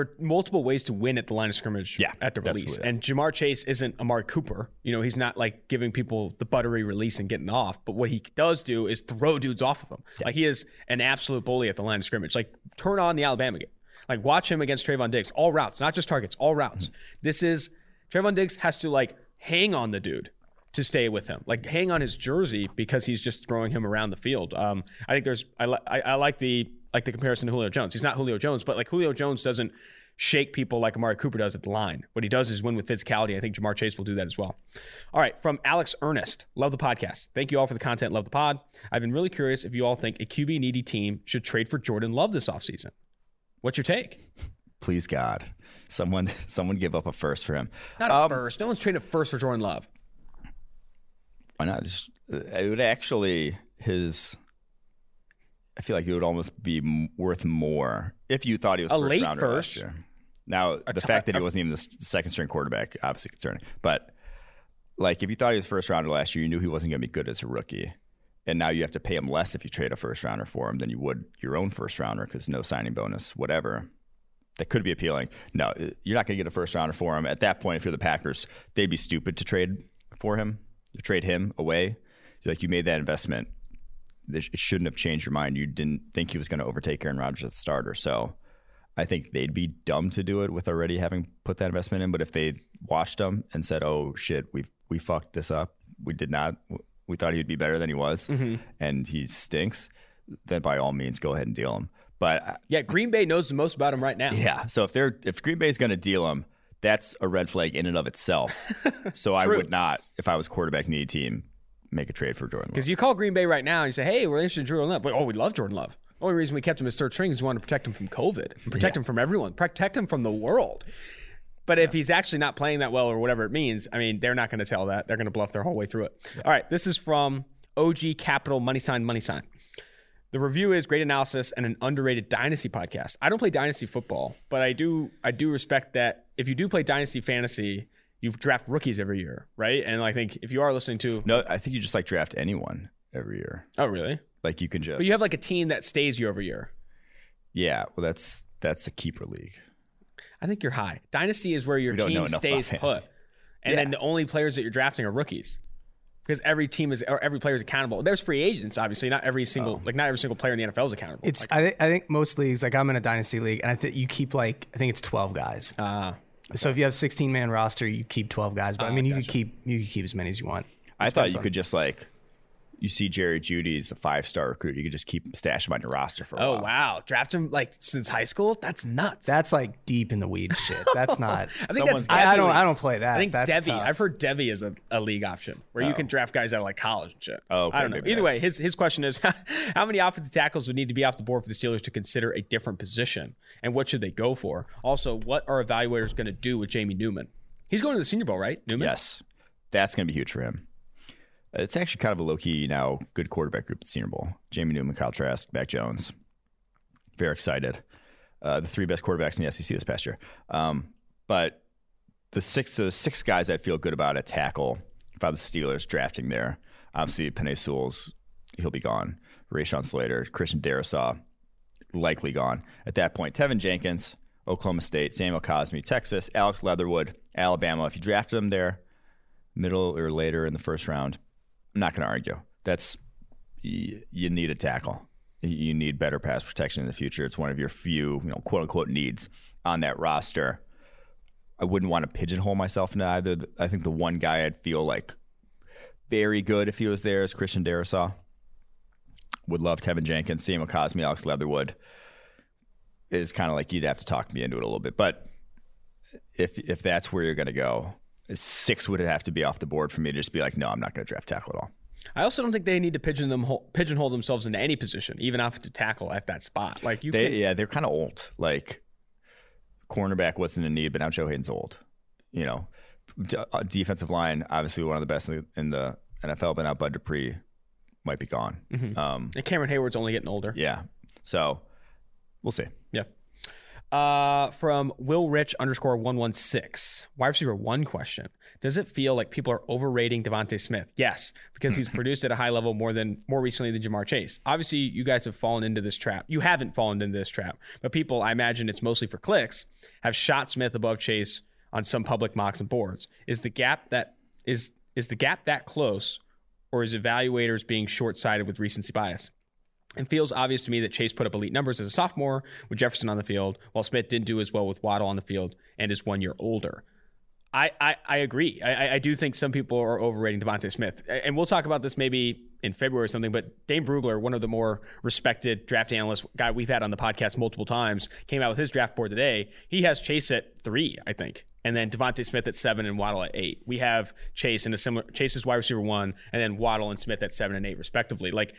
are multiple ways to win at the line of scrimmage at the release. And Jamar Chase isn't Amari Cooper. He's not like giving people the buttery release and getting off. But what he does do is throw dudes off of him. Yeah. Like he is an absolute bully at the line of scrimmage. Like turn on the Alabama game. Like watch him against Trayvon Diggs. All routes, not just targets, all routes. Mm-hmm. Trayvon Diggs has to like hang on the dude to stay with him. Like hang on his jersey because he's just throwing him around the field. I think I like the... like the comparison to Julio Jones. He's not Julio Jones, but like Julio Jones doesn't shake people like Amari Cooper does at the line. What he does is win with physicality. I think Jamar Chase will do that as well. All right, from Alex Ernest. Love the podcast. Thank you all for the content. Love the pod. I've been really curious if you all think a QB needy team should trade for Jordan Love this offseason. What's your take? Please, God. Someone give up a first for him. Not a first. No one's trading a first for Jordan Love. Why not? It would actually... I feel like it would almost be worth more if you thought he was a first rounder last year. Now, the fact that he wasn't even the second string quarterback, obviously concerning. But Like, if you thought he was a first rounder last year, you knew he wasn't going to be good as a rookie. And now you have to pay him less if you trade a first rounder for him than you would your own first rounder because no signing bonus, whatever. That could be appealing. No, you're not going to get a first rounder for him. At that point, if you're the Packers, they'd be stupid to trade for him, to trade him away. Like, you made that investment. It shouldn't have changed your mind. You didn't think he was going to overtake Aaron Rodgers as a starter. So I think they'd be dumb to do it with already having put that investment in. But if they watched him and said, oh, shit, we fucked this up. We did not. We thought he'd be better than he was. Mm-hmm. And he stinks. Then by all means, go ahead and deal him. But yeah, Green Bay knows the most about him right now. Yeah. So if Green Bay is going to deal him, that's a red flag in and of itself. So I would not, if I was quarterback needy team, make a trade for Jordan Love. Because you call Green Bay right now and you say, hey, we're interested in Jordan Love. But, oh, we love Jordan Love. The only reason we kept him as third string is we wanted to protect him from COVID, protect him from everyone, protect him from the world. But if he's actually not playing that well or whatever it means, I mean, they're not going to tell that. They're going to bluff their whole way through it. Yeah. All right. This is from OG Capital, money sign. The review is great analysis and an underrated Dynasty podcast. I don't play Dynasty football, but I do respect that if you do play Dynasty fantasy, you draft rookies every year, right? And I think if you are listening to... No, I think you just like draft anyone every year. Oh, really? Like you can just... But you have like a team that stays year over year. Yeah, well, that's a keeper league. I think you're high. Dynasty is where your team stays put. And then the only players that you're drafting are rookies. Because every player is accountable. There's free agents, obviously. Not every single player in the NFL is accountable. It's like, I think most leagues, like I'm in a dynasty league, and I think it's 12 guys. Okay. So if you have 16-man roster, you keep 12 guys. But you could keep as many as you want. I thought you could just like, you see Jerry Jeudy's a 5-star recruit. You could just keep stash him on your roster for a while. Oh wow, draft him like since high school. That's nuts. That's like deep in the weeds shit. That's not. I think that's. I don't play that. I think that's Devy. Tough. I've heard Devy is a league option where you can draft guys out of like college and shit. Oh, okay, I don't know. Either way, his question is, how many offensive tackles would need to be off the board for the Steelers to consider a different position, and what should they go for? Also, what are evaluators going to do with Jamie Newman? He's going to the Senior Bowl, right? Newman. Yes, that's going to be huge for him. It's actually kind of a low-key now good quarterback group at the Senior Bowl. Jamie Newman, Kyle Trask, Mac Jones. Very excited. The three best quarterbacks in the SEC this past year. But the six guys I feel good about at tackle, if I was the Steelers drafting there, obviously Penei Sewell's, he'll be gone. Rashawn Slater, Christian Darrisaw, likely gone. At that point, Tevin Jenkins, Oklahoma State, Samuel Cosmi, Texas, Alex Leatherwood, Alabama. If you drafted them there, middle or later in the first round, I'm not going to argue. That's you need a tackle. You need better pass protection in the future. It's one of your few, quote unquote, needs on that roster. I wouldn't want to pigeonhole myself into either. I think the one guy I'd feel like very good if he was there is Christian Darrisaw. Would love Tevin Jenkins, Samuel Cosmi, Alex Leatherwood. It's kind of like you'd have to talk me into it a little bit. But if that's where you're going to go, 6 would have to be off the board for me to just be like, no, I'm not going to draft tackle at all. I also don't think they need to pigeonhole themselves into any position, even offensive tackle at that spot. Like they're kind of old. Like cornerback wasn't a need, but now Joe Hayden's old. Defensive line, obviously one of the best in the NFL, but now Bud Dupree might be gone. Mm-hmm. And Cameron Hayward's only getting older. Yeah, so we'll see. Yeah. From Will Rich _116, wide receiver one question: does it feel like people are overrating Devontae Smith? Yes, because he's produced at a high level more recently than Jamar Chase. Obviously, you guys have fallen into this trap. You haven't fallen into this trap, but people, I imagine it's mostly for clicks, have shot Smith above Chase on some public mocks and boards. Is the gap that is the gap that close, or is evaluators being short-sighted with recency bias? It feels obvious to me that Chase put up elite numbers as a sophomore with Jefferson on the field, while Smith didn't do as well with Waddle on the field and is 1 year older. I agree. I do think some people are overrating Devontae Smith. And we'll talk about this maybe in February or something, but Dane Brugler, one of the more respected draft analysts, guy we've had on the podcast multiple times, came out with his draft board today. He has Chase at 3, I think, and then Devontae Smith at 7 and Waddle at 8. We have Chase's wide receiver 1, and then Waddle and Smith at 7 and 8, respectively. Like,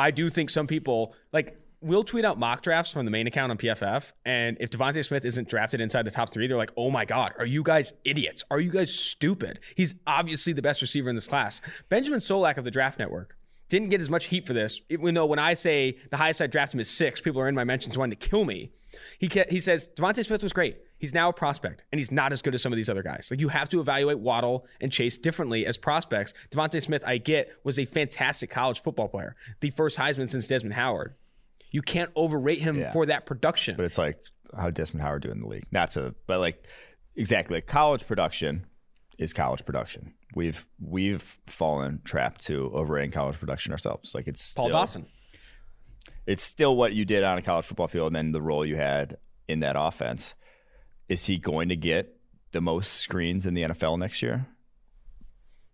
I do think some people, like, we'll tweet out mock drafts from the main account on PFF, and if Devontae Smith isn't drafted inside the top 3, they're like, oh my God, are you guys idiots? Are you guys stupid? He's obviously the best receiver in this class. Benjamin Solak of the Draft Network didn't get as much heat for this. When I say the highest I draft him is 6, people are in my mentions wanting to kill me. He says, Devontae Smith was great. He's now a prospect, and he's not as good as some of these other guys. Like, you have to evaluate Waddle and Chase differently as prospects. Devontae Smith, I get, was a fantastic college football player, the first Heisman since Desmond Howard. You can't overrate him for that production. But it's like how Desmond Howard do in the league. But like, exactly, college production is college production. We've fallen trapped to overrating college production ourselves. Like, it's Paul Dawson. It's still what you did on a college football field, and then the role you had in that offense. Is he going to get the most screens in the NFL next year?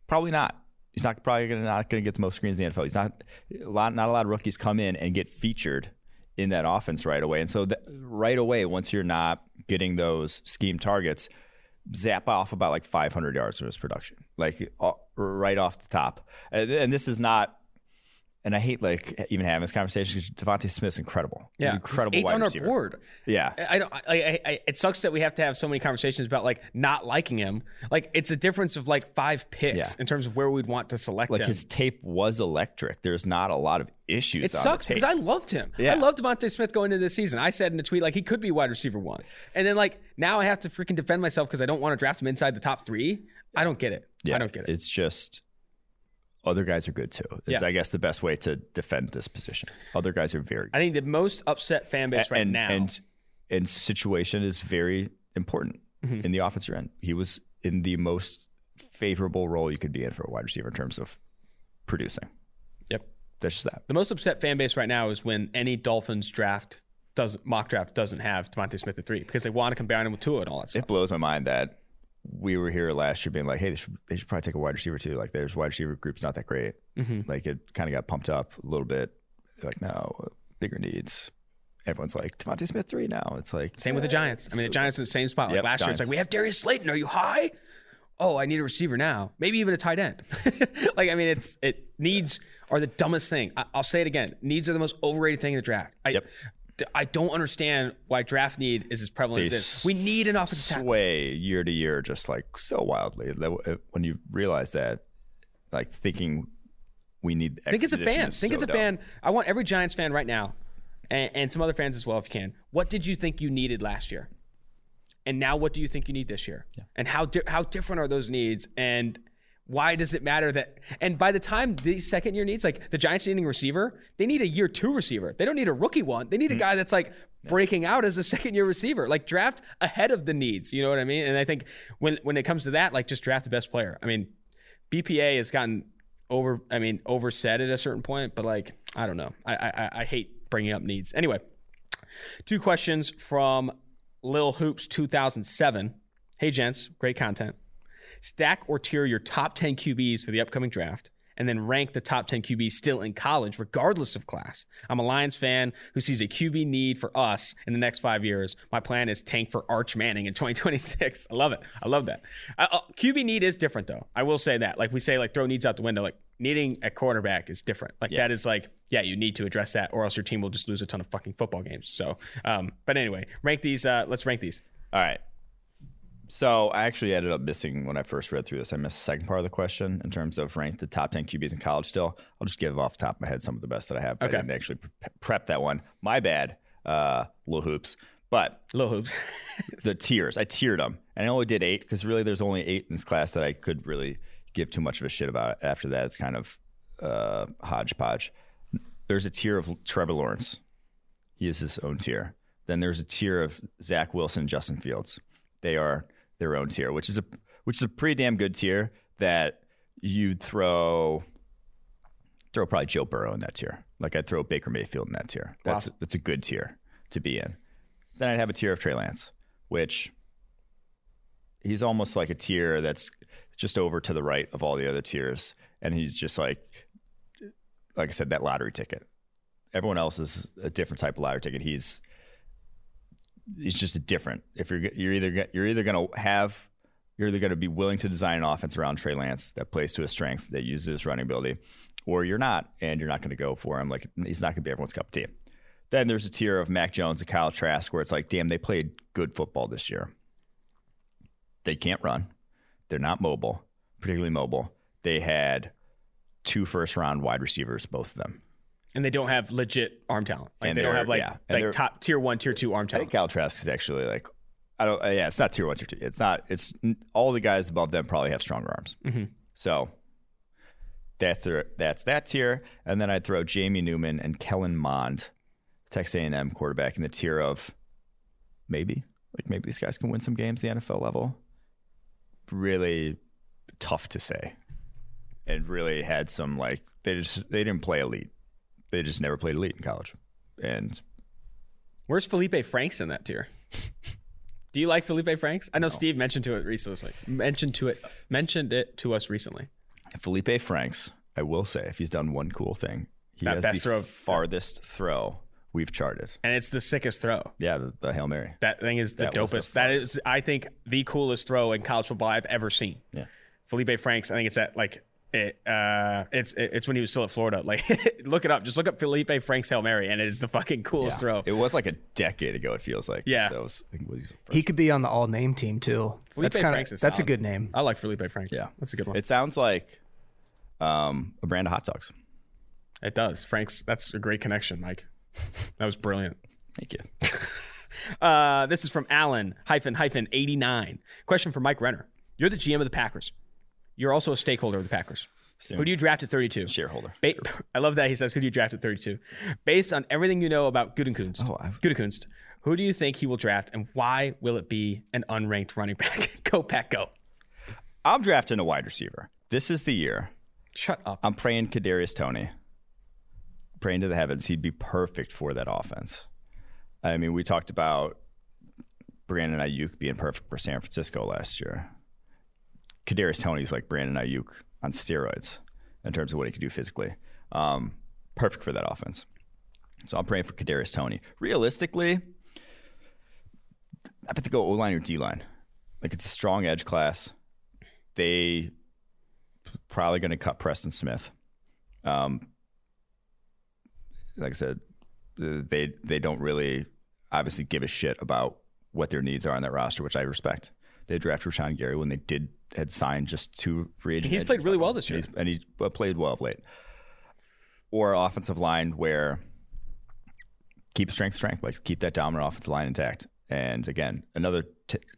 Probably not. He's not probably not going to get the most screens in the NFL. He's not a lot of rookies come in and get featured in that offense right away. And so right away, once you're not getting those scheme targets, zap off about like 500 yards of his production, like right off the top. And this is not. And I hate like even having this conversation because Devontae Smith's incredible. Yeah, he's incredible. He's eighth wide on our receiver. Board. Yeah, I it sucks that we have to have so many conversations about like not liking him. Like, it's a difference of like 5 picks in terms of where we'd want to select him. Like, his tape was electric. There's not a lot of issues. It sucks because I loved him. Yeah. I loved Devontae Smith going into this season. I said in a tweet like he could be wide receiver 1, and then like now I have to freaking defend myself because I don't want to draft him inside the top 3. I don't get it. Yeah, I don't get it. It's just. Other guys are good too. It's, I guess, the best way to defend this position. Other guys are very good. I think the most upset fan base right now. And situation is very important in the offense you're in. He was in the most favorable role you could be in for a wide receiver in terms of producing. Yep. That's just that. The most upset fan base right now is when any Dolphins mock draft doesn't have Devontae Smith at 3 because they want to combine him with Tua and all that stuff. It blows my mind that we were here last year being like, hey, they should probably take a wide receiver too. Like, there's wide receiver group's not that great. Like, it kind of got pumped up a little bit. Like, no, bigger needs. Everyone's like, Devontae Smith 3 now. It's like same with the Giants. I mean, the Giants are in the same spot. Like last year, it's like, we have Darius Slayton. Are you high? Oh, I need a receiver now. Maybe even a tight end. Like, I mean, it needs are the dumbest thing. I'll say it again. Needs are the most overrated thing in the draft. I don't understand why draft need is as prevalent as this. We need an offensive tackle. Sway year to year, just like so wildly. When you realize that, like thinking we need. Think as a fan. I want every Giants fan right now, and some other fans as well, if you can. What did you think you needed last year, and now what do you think you need this year? Yeah. And how different are those needs? And why does it matter that? And by the time the second year needs, like the Giants needing a receiver, they need a year 2 receiver. They don't need a rookie 1. They need a guy that's like breaking out as a second year receiver. Like, draft ahead of the needs. You know what I mean? And I think when it comes to that, like, just draft the best player. I mean, BPA has gotten overset at a certain point, but like, I don't know. I hate bringing up needs. Anyway, 2 questions from Lil Hoops 2007. Hey gents, great content. Stack or tier your top 10 QBs for the upcoming draft, and then rank the top 10 QBs still in college, regardless of class. I'm a Lions fan who sees a QB need for us in the next 5 years. My plan is tank for Arch Manning in 2026. I love it. I love that. QB need is different, though. I will say that. Like, we say, like, throw needs out the window. Like, needing a quarterback is different. Like, that is like, you need to address that, or else your team will just lose a ton of fucking football games. So, but anyway, rank these. Let's rank these. All right. So I actually ended up missing when I first read through this. I missed the second part of the question in terms of rank the top 10 QBs in college still. I'll just give off the top of my head some of the best that I have. But I didn't actually prep that one. My bad, Lil Hoops. But Lil Hoops. The tiers. I tiered them. And I only did 8 because really there's only 8 in this class that I could really give too much of a shit about. After that, it's kind of hodgepodge. There's a tier of Trevor Lawrence. He is his own tier. Then there's a tier of Zach Wilson, Justin Fields. They are their own tier, which is a pretty damn good tier that you'd throw probably Joe Burrow in that tier. Like, I'd throw Baker Mayfield in that tier. That's a good tier to be in. Then I'd have a tier of Trey Lance, which he's almost like a tier that's just over to the right of all the other tiers. And he's just like I said, that lottery ticket. Everyone else is a different type of lottery ticket. It's just a different. If you're either going to be willing to design an offense around Trey Lance that plays to his strength, that uses his running ability, or you're not, and you're not going to go for him. Like, he's not going to be everyone's cup of tea. Then there's a tier of Mac Jones and Kyle Trask where it's like, damn, they played good football this year. They can't run. They're not mobile, particularly mobile. They had 2 first-round wide receivers, both of them. And they don't have legit arm talent. Like, they don't have like top tier 1, tier 2 arm talent. I think Kyle Trask is actually like I don't. Yeah, it's not tier one, tier two. It's not. It's all the guys above them probably have stronger arms. Mm-hmm. So that's that tier. And then I'd throw Jamie Newman and Kellen Mond, Texas A&M quarterback, in the tier of maybe these guys can win some games at the NFL level. Really tough to say, and really had some like they didn't play elite. They just never played elite in college. And where's Felipe Franks in that tier? Do you like Felipe Franks? I know Steve mentioned it to us recently. Felipe Franks, I will say, if he's done one cool thing, he that has best the throw farthest throw we've charted, and it's the sickest throw. Yeah, the Hail Mary. That thing is the dopest. That is, I think, the coolest throw in college football I've ever seen. Yeah, Felipe Franks. I think it's at like it's when he was still at Florida. Like, look it up. Just look up Felipe Franks Hail Mary, and it is the fucking coolest throw. It was like a decade ago. It feels like. Yeah. So he could be on the all name team too. Felipe Franks is that's a good name. I like Felipe Franks. Yeah, that's a good one. It sounds like a brand of hot dogs. It does. Franks. That's a great connection, Mike. That was brilliant. Thank you. This is from Alan __89. Question for Mike Renner. You're the GM of the Packers. You're also a stakeholder of the Packers. Soon. Who do you draft at 32? Shareholder. I love that he says, who do you draft at 32? Based on everything you know about Gutekunst, who do you think he will draft, and why will it be an unranked running back? Go, Pack, go. I'm drafting a wide receiver. This is the year. Shut up. I'm praying Kadarius Toney. Praying to the heavens. He'd be perfect for that offense. I mean, we talked about Brandon Ayuk being perfect for San Francisco last year. Kadarius Toney's like Brandon Ayuk on steroids in terms of what he could do physically. Perfect for that offense. So I'm praying for Kadarius Toney. Realistically, I bet they go O-line or D-line. Like, it's a strong edge class. They probably going to cut Preston Smith. Like I said, they don't really obviously give a shit about what their needs are on that roster, which I respect. They drafted Rashawn Gary when they had signed just two free agents. He's played really well this year. And he played well of late. Or offensive line where keep strength, like keep that dominant offensive line intact. And again, another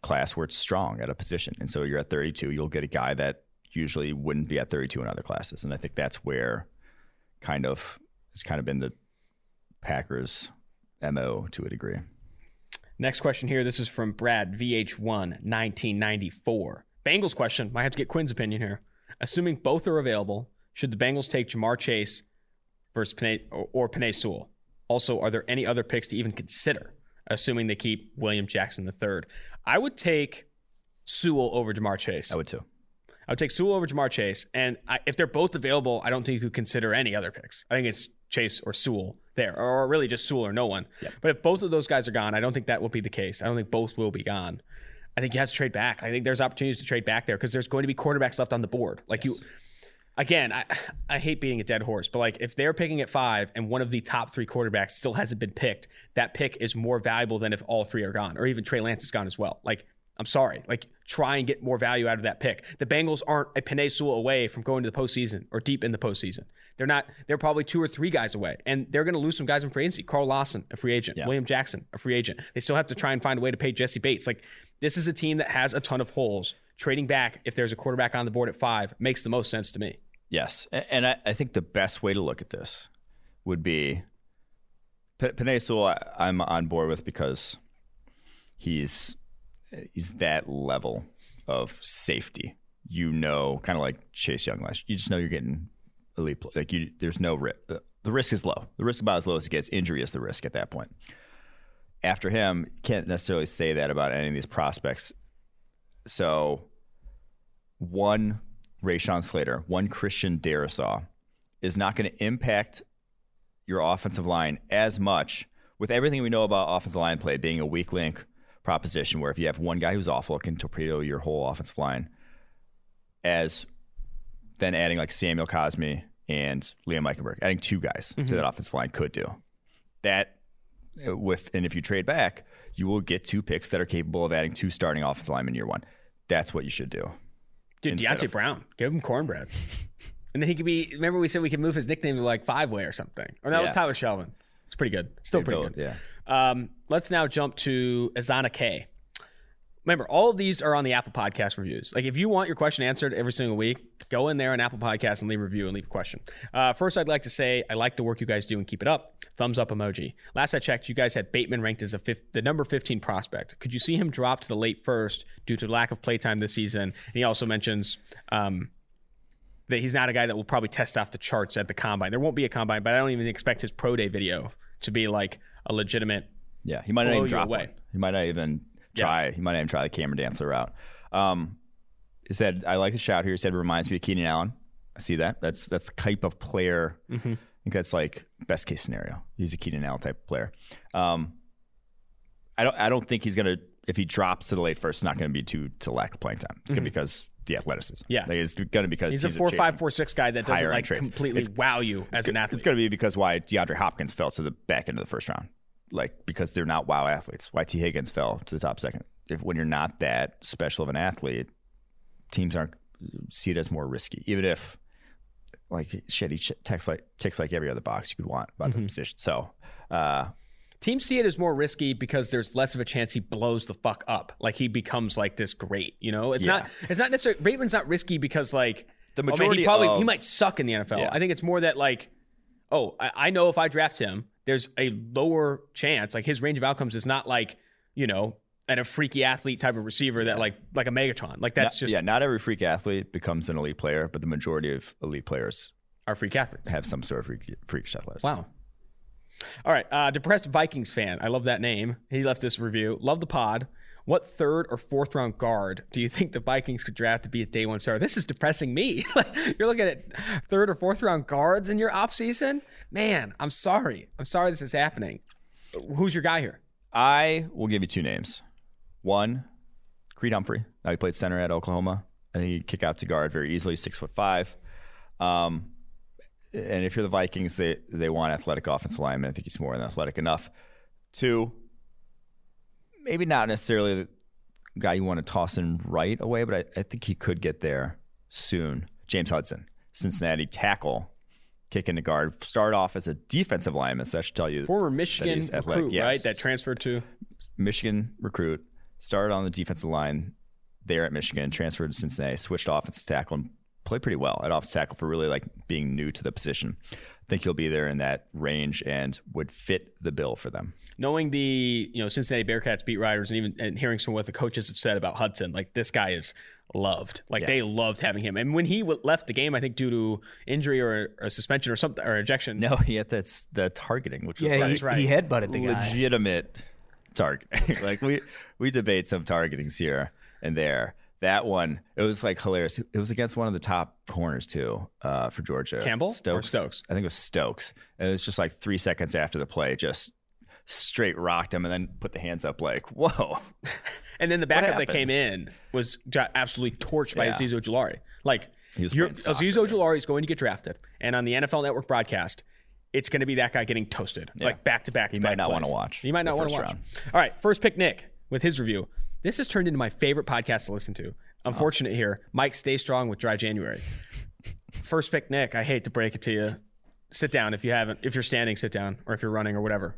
class where it's strong at a position. And so you're at 32, you'll get a guy that usually wouldn't be at 32 in other classes. And I think that's where it's kind of been the Packers' MO to a degree. Next question here. This is from Brad VH1 1994. Bengals question. Might have to get Quinn's opinion here. Assuming both are available, should the Bengals take Jamar Chase versus Penei Sewell? Also, are there any other picks to even consider, assuming they keep William Jackson III? I would take Sewell over Jamar Chase. I would too. I would take Sewell over Jamar Chase. And if they're both available, I don't think you could consider any other picks. I think it's Chase or Sewell there, or really just Sewell or no one. Yep. But if both of those guys are gone, I don't think that will be the case. I don't think both will be gone. I think you have to trade back. I think there's opportunities to trade back there because there's going to be quarterbacks left on the board. Like, yes. I hate beating a dead horse, but like, if they're picking at 5 and one of the top 3 quarterbacks still hasn't been picked, that pick is more valuable than if all 3 are gone, or even Trey Lance is gone as well. Like, I'm sorry. Like, try and get more value out of that pick. The Bengals aren't a Penei Sewell away from going to the postseason or deep in the postseason. They're not. They're probably 2 or 3 guys away, and they're going to lose some guys in free agency. Carl Lawson, a free agent. Yeah. William Jackson, a free agent. They still have to try and find a way to pay Jesse Bates. Like, this is a team that has a ton of holes. Trading back, if there's a quarterback on the board at 5, makes the most sense to me. Yes, and I think the best way to look at this would be Penei Sewell. I'm on board with because he's that level of safety, you know, kind of like Chase Young last year. You just know you're getting elite play. Like, there's no risk. The risk is low. The risk is about as low as it gets. Injury is the risk at that point. After him, can't necessarily say that about any of these prospects. So, one Rashawn Slater, one Christian Darrisaw is not going to impact your offensive line as much, with everything we know about offensive line play being a weak link proposition, where if you have one guy who's awful, it can torpedo your whole offensive line, as then adding like Samuel Cosme and Liam Eichenberg, adding 2 guys to that offensive line could do. That and if you trade back, you will get 2 picks that are capable of adding 2 starting offensive linemen year one. That's what you should do. Dude, Deontay Brown, give him cornbread. And then he could be, remember we said we could move his nickname to like Five-Way or something. Or that was Tyler Shelvin. It's pretty good. Still pretty good. Yeah. Let's now jump to Azana K. Remember, all of these are on the Apple Podcast reviews. Like, if you want your question answered every single week, go in there on Apple Podcasts and leave a review and leave a question. First, I'd like to say I like the work you guys do and keep it up. Thumbs up emoji. Last I checked, you guys had Bateman ranked as the number 15 prospect. Could you see him drop to the late first due to lack of playtime this season? And he also mentions that he's not a guy that will probably test off the charts at the combine. There won't be a combine, but I don't even expect his pro day video to be like a legitimate. Yeah, he might not even drop away. He might not even try. Yeah. He might not even try the camera dancer route. He said, "I like the shout here." He said, "Reminds me of Keenan Allen." I see that. That's the type of player. Mm-hmm. I think that's like best case scenario. He's a Keenan Allen type of player. I don't think he's gonna. If he drops to the late first, it's not gonna be due to lack of playing time. It's gonna be because the athleticism. Yeah, like it's gonna be because he's a 4.5, 4.6 guy that doesn't like completely wow you as an athlete. It's gonna be because why DeAndre Hopkins fell to the back end of the first round, like because they're not wow athletes. Why T Higgins fell to the top second. If when you're not that special of an athlete, teams aren't see it as more risky, even if. Like shit, he ticks like every other box you could want about the position. So teams see it as more risky because there's less of a chance he blows the fuck up. Like he becomes like this great, you know. It's not necessarily Bateman's not risky because like the majority he might suck in the NFL. Yeah. I think it's more that like, I know if I draft him, there's a lower chance. Like his range of outcomes is not like, you know, and a freaky athlete type of receiver that like a Megatron. Like that's just... Yeah, not every freak athlete becomes an elite player, but the majority of elite players... Are freak athletes. ...have some sort of freak athleticism. Wow. All right. Depressed Vikings fan. I love that name. He left this review. Love the pod. What third or fourth round guard do you think the Vikings could draft to be a day one star? This is depressing me. You're looking at third or fourth round guards in your offseason? Man, I'm sorry. I'm sorry this is happening. Who's your guy here? I will give you two names. One, Creed Humphrey. Now he played center at Oklahoma, and he kick out to guard very easily, 6'5". And if you're the Vikings, they want athletic offensive lineman. I think he's more than athletic enough. Two, maybe not necessarily the guy you want to toss in right away, but I think he could get there soon. James Hudson, Cincinnati tackle, kick into guard. Start off as a defensive lineman, so that should tell you. Former Michigan recruit, yes. Right? That transferred to Michigan recruit. Started on the defensive line there at Michigan, transferred to Cincinnati, switched offensive tackle, and played pretty well at offensive tackle for really like being new to the position. I think he'll be there in that range and would fit the bill for them. Knowing the Cincinnati Bearcats beat writers and hearing some of what the coaches have said about Hudson, like this guy is loved. Like yeah. They loved having him. And when he left the game, I think due to injury or a suspension or something or ejection. No, he had the targeting, which was he's right. He headbutted the guy. Legitimate. Target like we debate some targetings here and there. That one, it was like hilarious. It was against one of the top corners too for Georgia. Campbell Stokes. Or Stokes, I think it was Stokes. And it was just like 3 seconds after the play, just straight rocked him and then put the hands up like whoa. And then the backup that came in was absolutely torched by Azeez Ojulari. Like Azeez Ojulari is going to get drafted, and on the NFL Network broadcast, it's going to be that guy getting toasted, like back-to-back. He might not want to watch. He might not want to watch. All right, first pick Nick with his review. This has turned into my favorite podcast to listen to. Unfortunate here. Mike, stay strong with dry January. First pick Nick, I hate to break it to you. Sit down if you haven't. If you're standing, sit down. Or if you're running or whatever.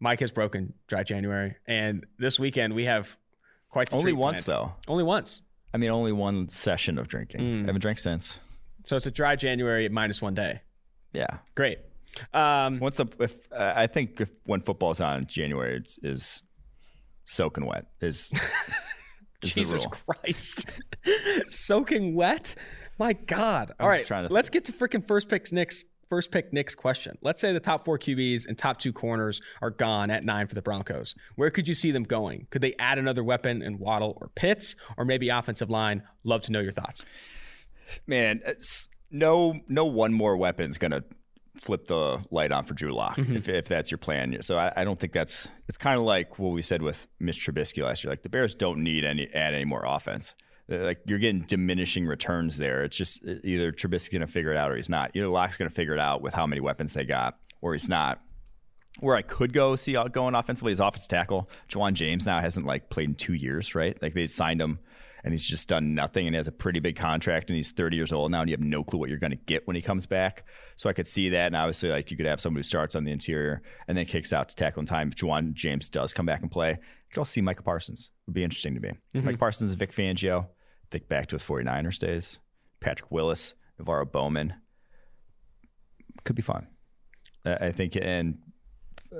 Mike has broken dry January. And this weekend we have quite the only once, though. Only once. I mean, only one session of drinking. I haven't drank since. So it's a dry January at -1 day. Yeah. Great. I think when football's on, January is soaking wet is Jesus Christ. Soaking wet, my God. All right, let's get to freaking first pick Nick's question. Let's say the top four QBs and top two corners are gone at 9 for the Broncos. Where could you see them going? Could they add another weapon in Waddle or Pitts, or maybe offensive line? Love to know your thoughts, man. No one more weapon's gonna flip the light on for Drew Lock if that's your plan. So I don't think that's, it's kind of like what we said with Mitch Trubisky last year. Like the Bears don't need any more offense. Like you're getting diminishing returns there. It's just either Trubisky's going to figure it out or he's not. Either Lock's going to figure it out with how many weapons they got or he's not. Where I could going offensively is offensive tackle. Jawan James now hasn't like played in 2 years, right? Like they signed him and he's just done nothing and has a pretty big contract and he's 30 years old now and you have no clue what you're going to get when he comes back. So I could see that, and obviously like you could have somebody who starts on the interior and then kicks out to tackle in time if Jawan James does come back and play. I could also see Michael Parsons. It would be interesting to me. Mm-hmm. Michael Parsons, Vic Fangio, think back to his 49ers days. Patrick Willis, Navarro Bowman. Could be fun. I think, and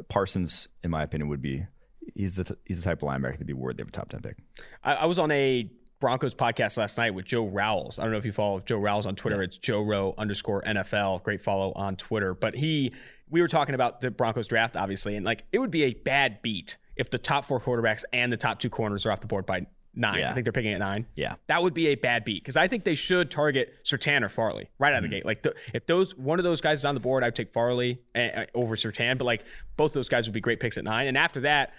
Parsons, in my opinion, would be, he's the type of linebacker that'd be worthy of a top 10 pick. I was on a Broncos podcast last night with Joe Rowles. I don't know if you follow Joe Rowles on Twitter. Yeah. It's JoeRow_NFL. Great follow on Twitter. But we were talking about the Broncos draft, obviously, and like it would be a bad beat if the top four quarterbacks and the top two corners are off the board by 9. Yeah. I think they're picking at 9. Yeah. That would be a bad beat because I think they should target Surtain or Farley right out of the gate. Like if one of those guys is on the board, I would take Farley over Surtain. But like both those guys would be great picks at 9. And after that,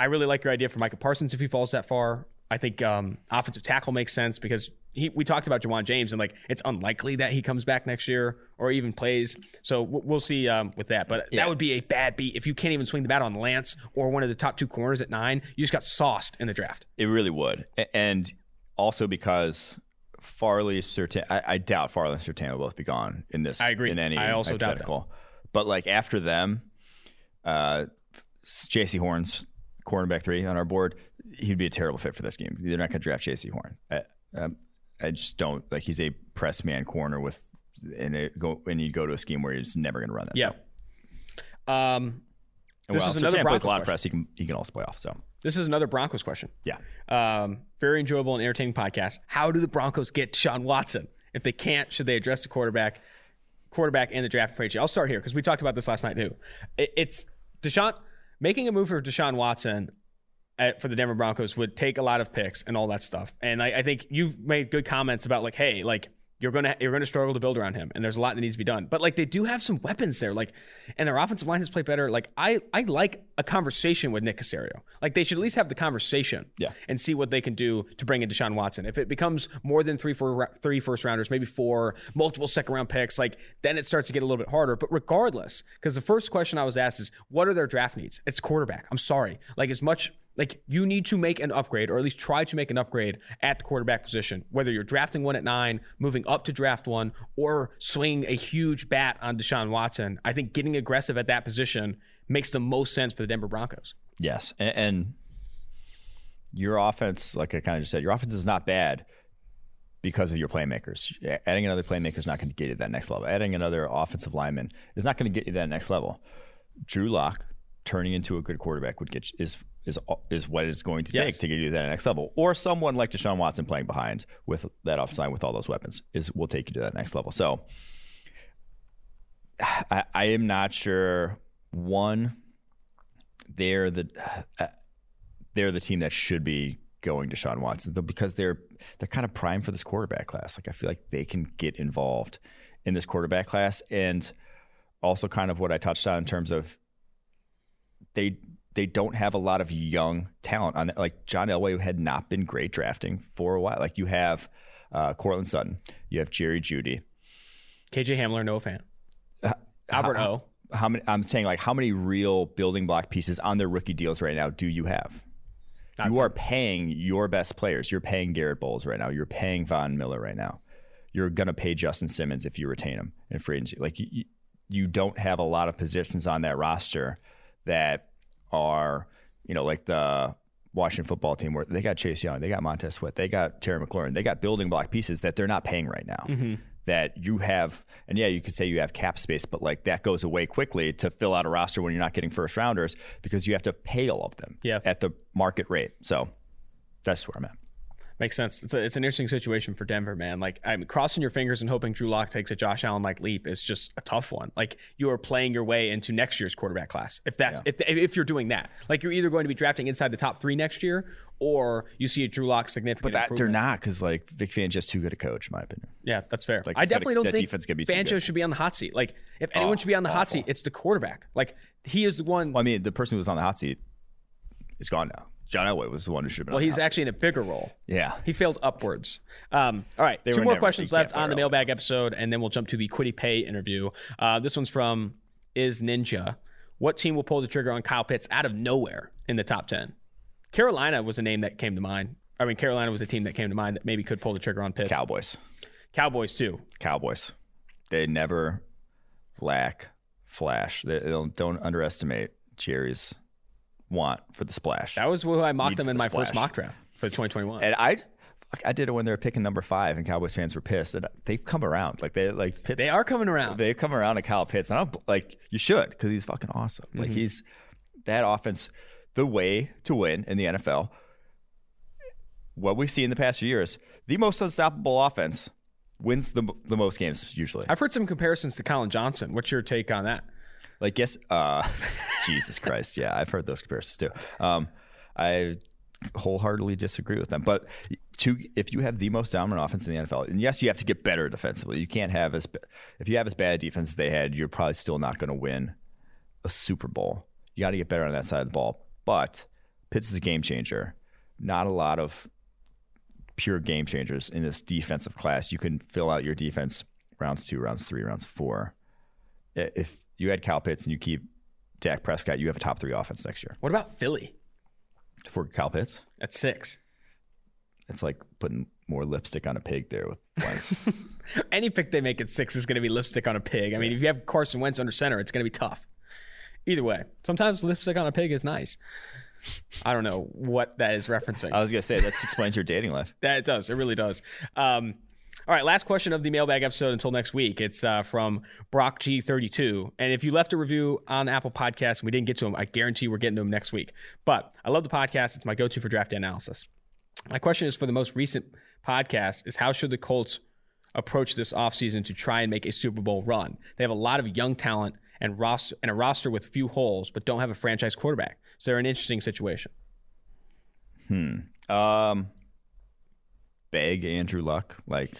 I really like your idea for Michael Parsons if he falls that far. I think offensive tackle makes sense because we talked about Ja'Wuan James and like it's unlikely that he comes back next year or even plays. So we'll see with that. But that would be a bad beat if you can't even swing the bat on Lance or one of the top two corners at 9. You just got sauced in the draft. It really would. And also because Farley, Surtain, I doubt Farley and Surtain will both be gone in this. I agree. In any I also doubt that. But like after them, J.C. Horn's cornerback 3 on our board. He'd be a terrible fit for this game. They're not going to draft J.C. Horn. I just don't like. He's a press man corner with, and you go to a scheme where he's never going to run that. Yeah. So. This is another Broncos. Plays a lot of press. He can also play off. So this is another Broncos question. Yeah. Very enjoyable and entertaining podcast. How do the Broncos get Deshaun Watson? If they can't, should they address the quarterback and the draft for AJ? I'll start here because we talked about this last night too. It's Deshaun making a move for Deshaun Watson. For the Denver Broncos would take a lot of picks and all that stuff. And I think you've made good comments about like, hey, like you're going to struggle to build around him. And there's a lot that needs to be done, but like they do have some weapons there. Like, and their offensive line has played better. Like I like a conversation with Nick Caserio. Like they should at least have the conversation and see what they can do to bring in Deshaun Watson. If it becomes more than three first rounders, maybe 4, multiple second round picks, like then it starts to get a little bit harder. But regardless, because the first question I was asked is what are their draft needs? It's quarterback. I'm sorry. Like as much, like you need to make an upgrade or at least try to make an upgrade at the quarterback position, whether you're drafting one at 9, moving up to draft 1 or swinging a huge bat on Deshaun Watson. I think getting aggressive at that position makes the most sense for the Denver Broncos. Yes. And your offense, like I kind of just said, your offense is not bad because of your playmakers. Adding another playmaker is not going to get you to that next level. Adding another offensive lineman is not going to get you to that next level. Drew Lock turning into a good quarterback would get you, is what it's going to take to get you to that next level. Or someone like Deshaun Watson playing behind with that offensive line with all those weapons will take you to that next level. So I am not sure. One, they're the team that should be going to Deshaun Watson because they're kind of primed for this quarterback class. Like I feel like they can get involved in this quarterback class, and also kind of what I touched on in terms of they don't have a lot of young talent on that. Like John Elway had not been great drafting for a while. Like you have Cortland Sutton, you have Jerry Jeudy, KJ Hamler, Noah Fant, Albert O. How many? I'm saying like how many real building block pieces on their rookie deals right now do you have? You are paying your best players. You're paying Garrett Bowles right now. You're paying Von Miller right now. You're gonna pay Justin Simmons if you retain him in free agency. Like you don't have a lot of positions on that roster that are, you know, like the Washington football team where they got Chase Young, they got Montez Sweat, they got Terry McLaurin, they got building block pieces that they're not paying right now. Mm-hmm. That you have, and yeah, you could say you have cap space, but like that goes away quickly to fill out a roster when you're not getting first rounders because you have to pay all of them at the market rate. So that's where I'm at. Makes sense. It's an interesting situation for Denver, man. Like I'm crossing your fingers and hoping Drew Lock takes a Josh Allen like leap is just a tough one. Like you are playing your way into next year's quarterback class. If that's if you're doing that, like you're either going to be drafting inside the top 3 next year, or you see a Drew Lock significant. But that they're not, because like Vic Fangio's too good a coach, in my opinion. Yeah, that's fair. Like, I definitely don't think Fangio should be on the hot seat. Like if anyone should be on the hot seat, it's the quarterback. Like he is the one. Well, I mean, the person who was on the hot seat is gone now. John Elway was the one who should have been. Well, he's actually in a bigger role. Yeah. He failed upwards. All right. 2 more questions left on the mailbag episode, and then we'll jump to the Kwity Paye interview. This one's from Is Ninja. What team will pull the trigger on Kyle Pitts out of nowhere in the top 10? Carolina was a name that came to mind. I mean, Carolina was a team that came to mind that maybe could pull the trigger on Pitts. Cowboys, too. They never lack flash. They don't underestimate Jerry's want for the splash. That was who I mocked them in my first mock draft for 2021. And I did it when they were picking number 5, and Cowboys fans were pissed. And they've come around. Like they like Pitts, they are coming around. They've come around to Kyle Pitts, and I'm like, you should, because he's fucking awesome. Mm-hmm. Like he's that offense. The way to win in the NFL, what we see in the past few years, the most unstoppable offense wins the most games usually. I've heard some comparisons to Colin Johnson. What's your take on that? Like, yes, Jesus Christ, yeah, I've heard those comparisons too. I wholeheartedly disagree with them. But if you have the most dominant offense in the NFL, and yes, you have to get better defensively. You can't have if you have as bad a defense as they had, you're probably still not going to win a Super Bowl. You got to get better on that side of the ball. But Pitts is a game changer. Not a lot of pure game changers in this defensive class. You can fill out your defense rounds 2, rounds 3, rounds 4. If you had Kyle Pitts and you keep Dak Prescott, you have a top 3 offense next year. What about Philly? For Kyle Pitts? At 6. It's like putting more lipstick on a pig there with Wentz. Any pick they make at 6 is going to be lipstick on a pig. I mean, if you have Carson Wentz under center, it's going to be tough. Either way, sometimes lipstick on a pig is nice. I don't know what that is referencing. I was going to say, that explains your dating life. Yeah, it does. It really does. All right, last question of the mailbag episode until next week. It's from Brock G32. And if you left a review on Apple Podcasts and we didn't get to them, I guarantee we're getting to them next week. But I love the podcast. It's my go-to for draft analysis. My question is, for the most recent podcast, is how should the Colts approach this offseason to try and make a Super Bowl run? They have a lot of young talent and a roster with few holes, but don't have a franchise quarterback. So they're an interesting situation. Beg Andrew Luck, like,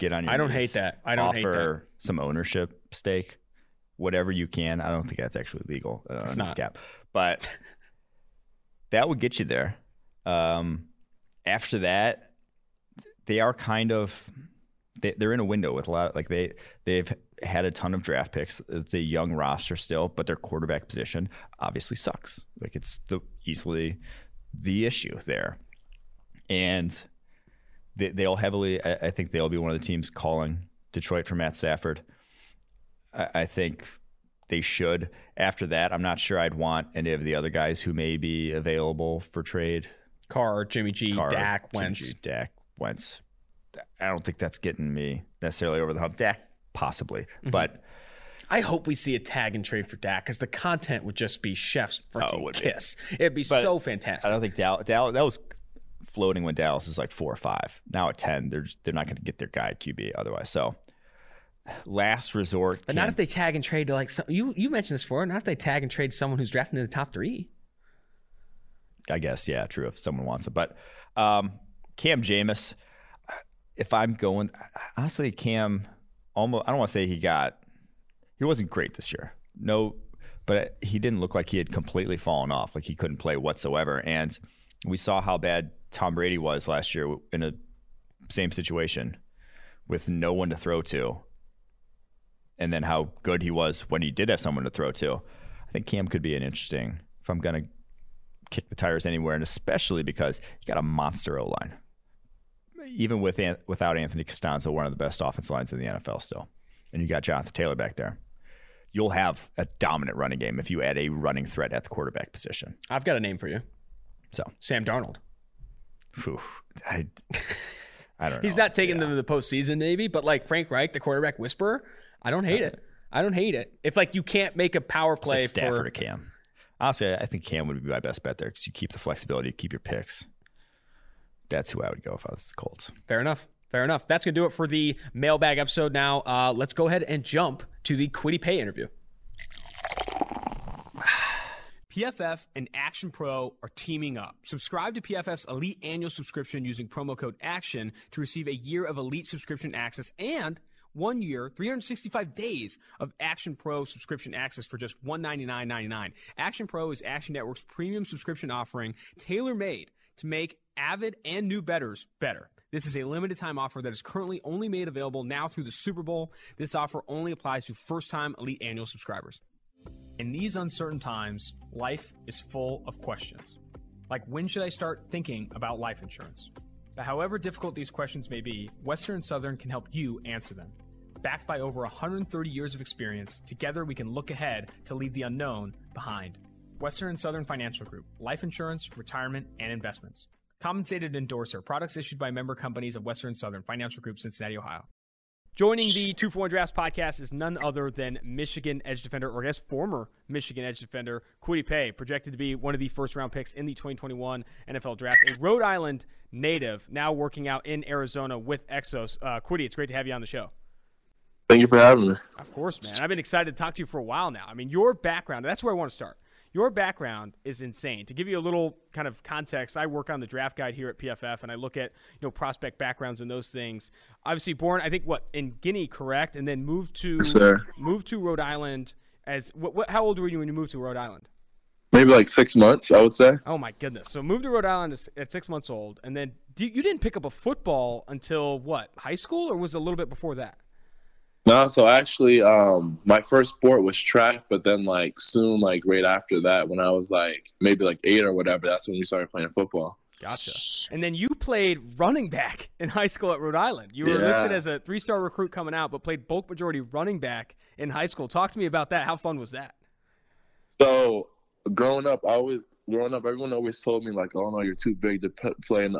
get on your knees. I don't hate that. I don't hate that. Offer some ownership stake, whatever you can. I don't think that's actually legal. It's not. Cap. But that would get you there. After that, they are kind of... They're in a window with a lot of, like, they've had a ton of draft picks. It's a young roster still, but their quarterback position obviously sucks. Like, it's easily the issue there. And they'll heavily, I think they'll be one of the teams calling Detroit for Matt Stafford. I think they should. After that, I'm not sure I'd want any of the other guys who may be available for trade. Carr, Jimmy G, Dak, Wentz. I don't think that's getting me necessarily over the hump. Dak, possibly. Mm-hmm. But I hope we see a tag and trade for Dak, because the content would just be chef's freaking kiss. It'd be so fantastic. I don't think Dallas, that was floating when Dallas was like 4 or 5. Now at 10, they're not going to get their guy QB otherwise. So last resort. But not if they tag and trade to like some, you mentioned this before. Not if they tag and trade someone who's drafted in the top 3. I guess, yeah, true, if someone wants it. But Cam Jameis. If I'm going, honestly, Cam, almost, I don't want to say he wasn't great this year. No, but he didn't look like he had completely fallen off, like he couldn't play whatsoever. And we saw how bad Tom Brady was last year in a same situation with no one to throw to, and then how good he was when he did have someone to throw to. I think Cam could be an interesting, if I'm going to kick the tires anywhere, and especially because he got a monster O-line. Even without Anthony Costanzo, one of the best offensive lines in the NFL still. And you got Jonathan Taylor back there. You'll have a dominant running game if you add a running threat at the quarterback position. I've got a name for you. So Sam Darnold. Whew, I don't know. He's not taking them to the postseason maybe, but like Frank Reich, the quarterback whisperer, I don't hate it. I don't hate it. If like you can't make a power play for Stafford or Cam. Honestly, I think Cam would be my best bet there because you keep the flexibility, keep your picks. That's who I would go if I was the Colts. Fair enough. Fair enough. That's going to do it for the mailbag episode now. Let's go ahead and jump to the Kwity Paye interview. PFF and Action Pro are teaming up. Subscribe to PFF's Elite Annual subscription using promo code ACTION to receive a year of Elite subscription access and 1 year, 365 days of Action Pro subscription access for just $199.99. Action Pro is Action Network's premium subscription offering tailor-made to make avid and new bettors better. This is a limited time offer that is currently only made available now through the Super Bowl. This offer only applies to first-time Elite Annual subscribers. In these uncertain times, life is full of questions. Like, when should I start thinking about life insurance? But however difficult these questions may be, Western and Southern can help you answer them. Backed by over 130 years of experience, together we can look ahead to leave the unknown behind. Western and Southern Financial Group, life insurance, retirement, and investments. Compensated endorser, products issued by member companies of Western and Southern Financial Group, Cincinnati, Ohio. Joining the 241 Drafts podcast is none other than Michigan edge defender, or I guess former Michigan edge defender, Kwity Paye, projected to be one of the first-round picks in the 2021 NFL Draft. A Rhode Island native, now working out in Arizona with Exos. Kwity, it's great to have you on the show. Thank you for having me. Of course, man. I've been excited to talk to you for a while now. I mean, your background, that's where I want to start. Your background is insane. To give you a little kind of context, I work on the draft guide here at PFF, and I look at, you know, prospect backgrounds and those things. Obviously born, I think, in Guinea, correct? And then moved to Rhode Island as – how old were you when you moved to Rhode Island? Maybe like 6 months, I would say. Oh, my goodness. So moved to Rhode Island at 6 months old, and then you didn't pick up a football until what, high school, or was it a little bit before that? No, so actually, my first sport was track, but then, soon, right after that, when I was, maybe, 8 or whatever, that's when we started playing football. Gotcha. And then you played running back in high school at Rhode Island. You were listed as a 3-star recruit coming out, but played bulk majority running back in high school. Talk to me about that. How fun was that? So, growing up, everyone always told me, oh, no, you're too big to play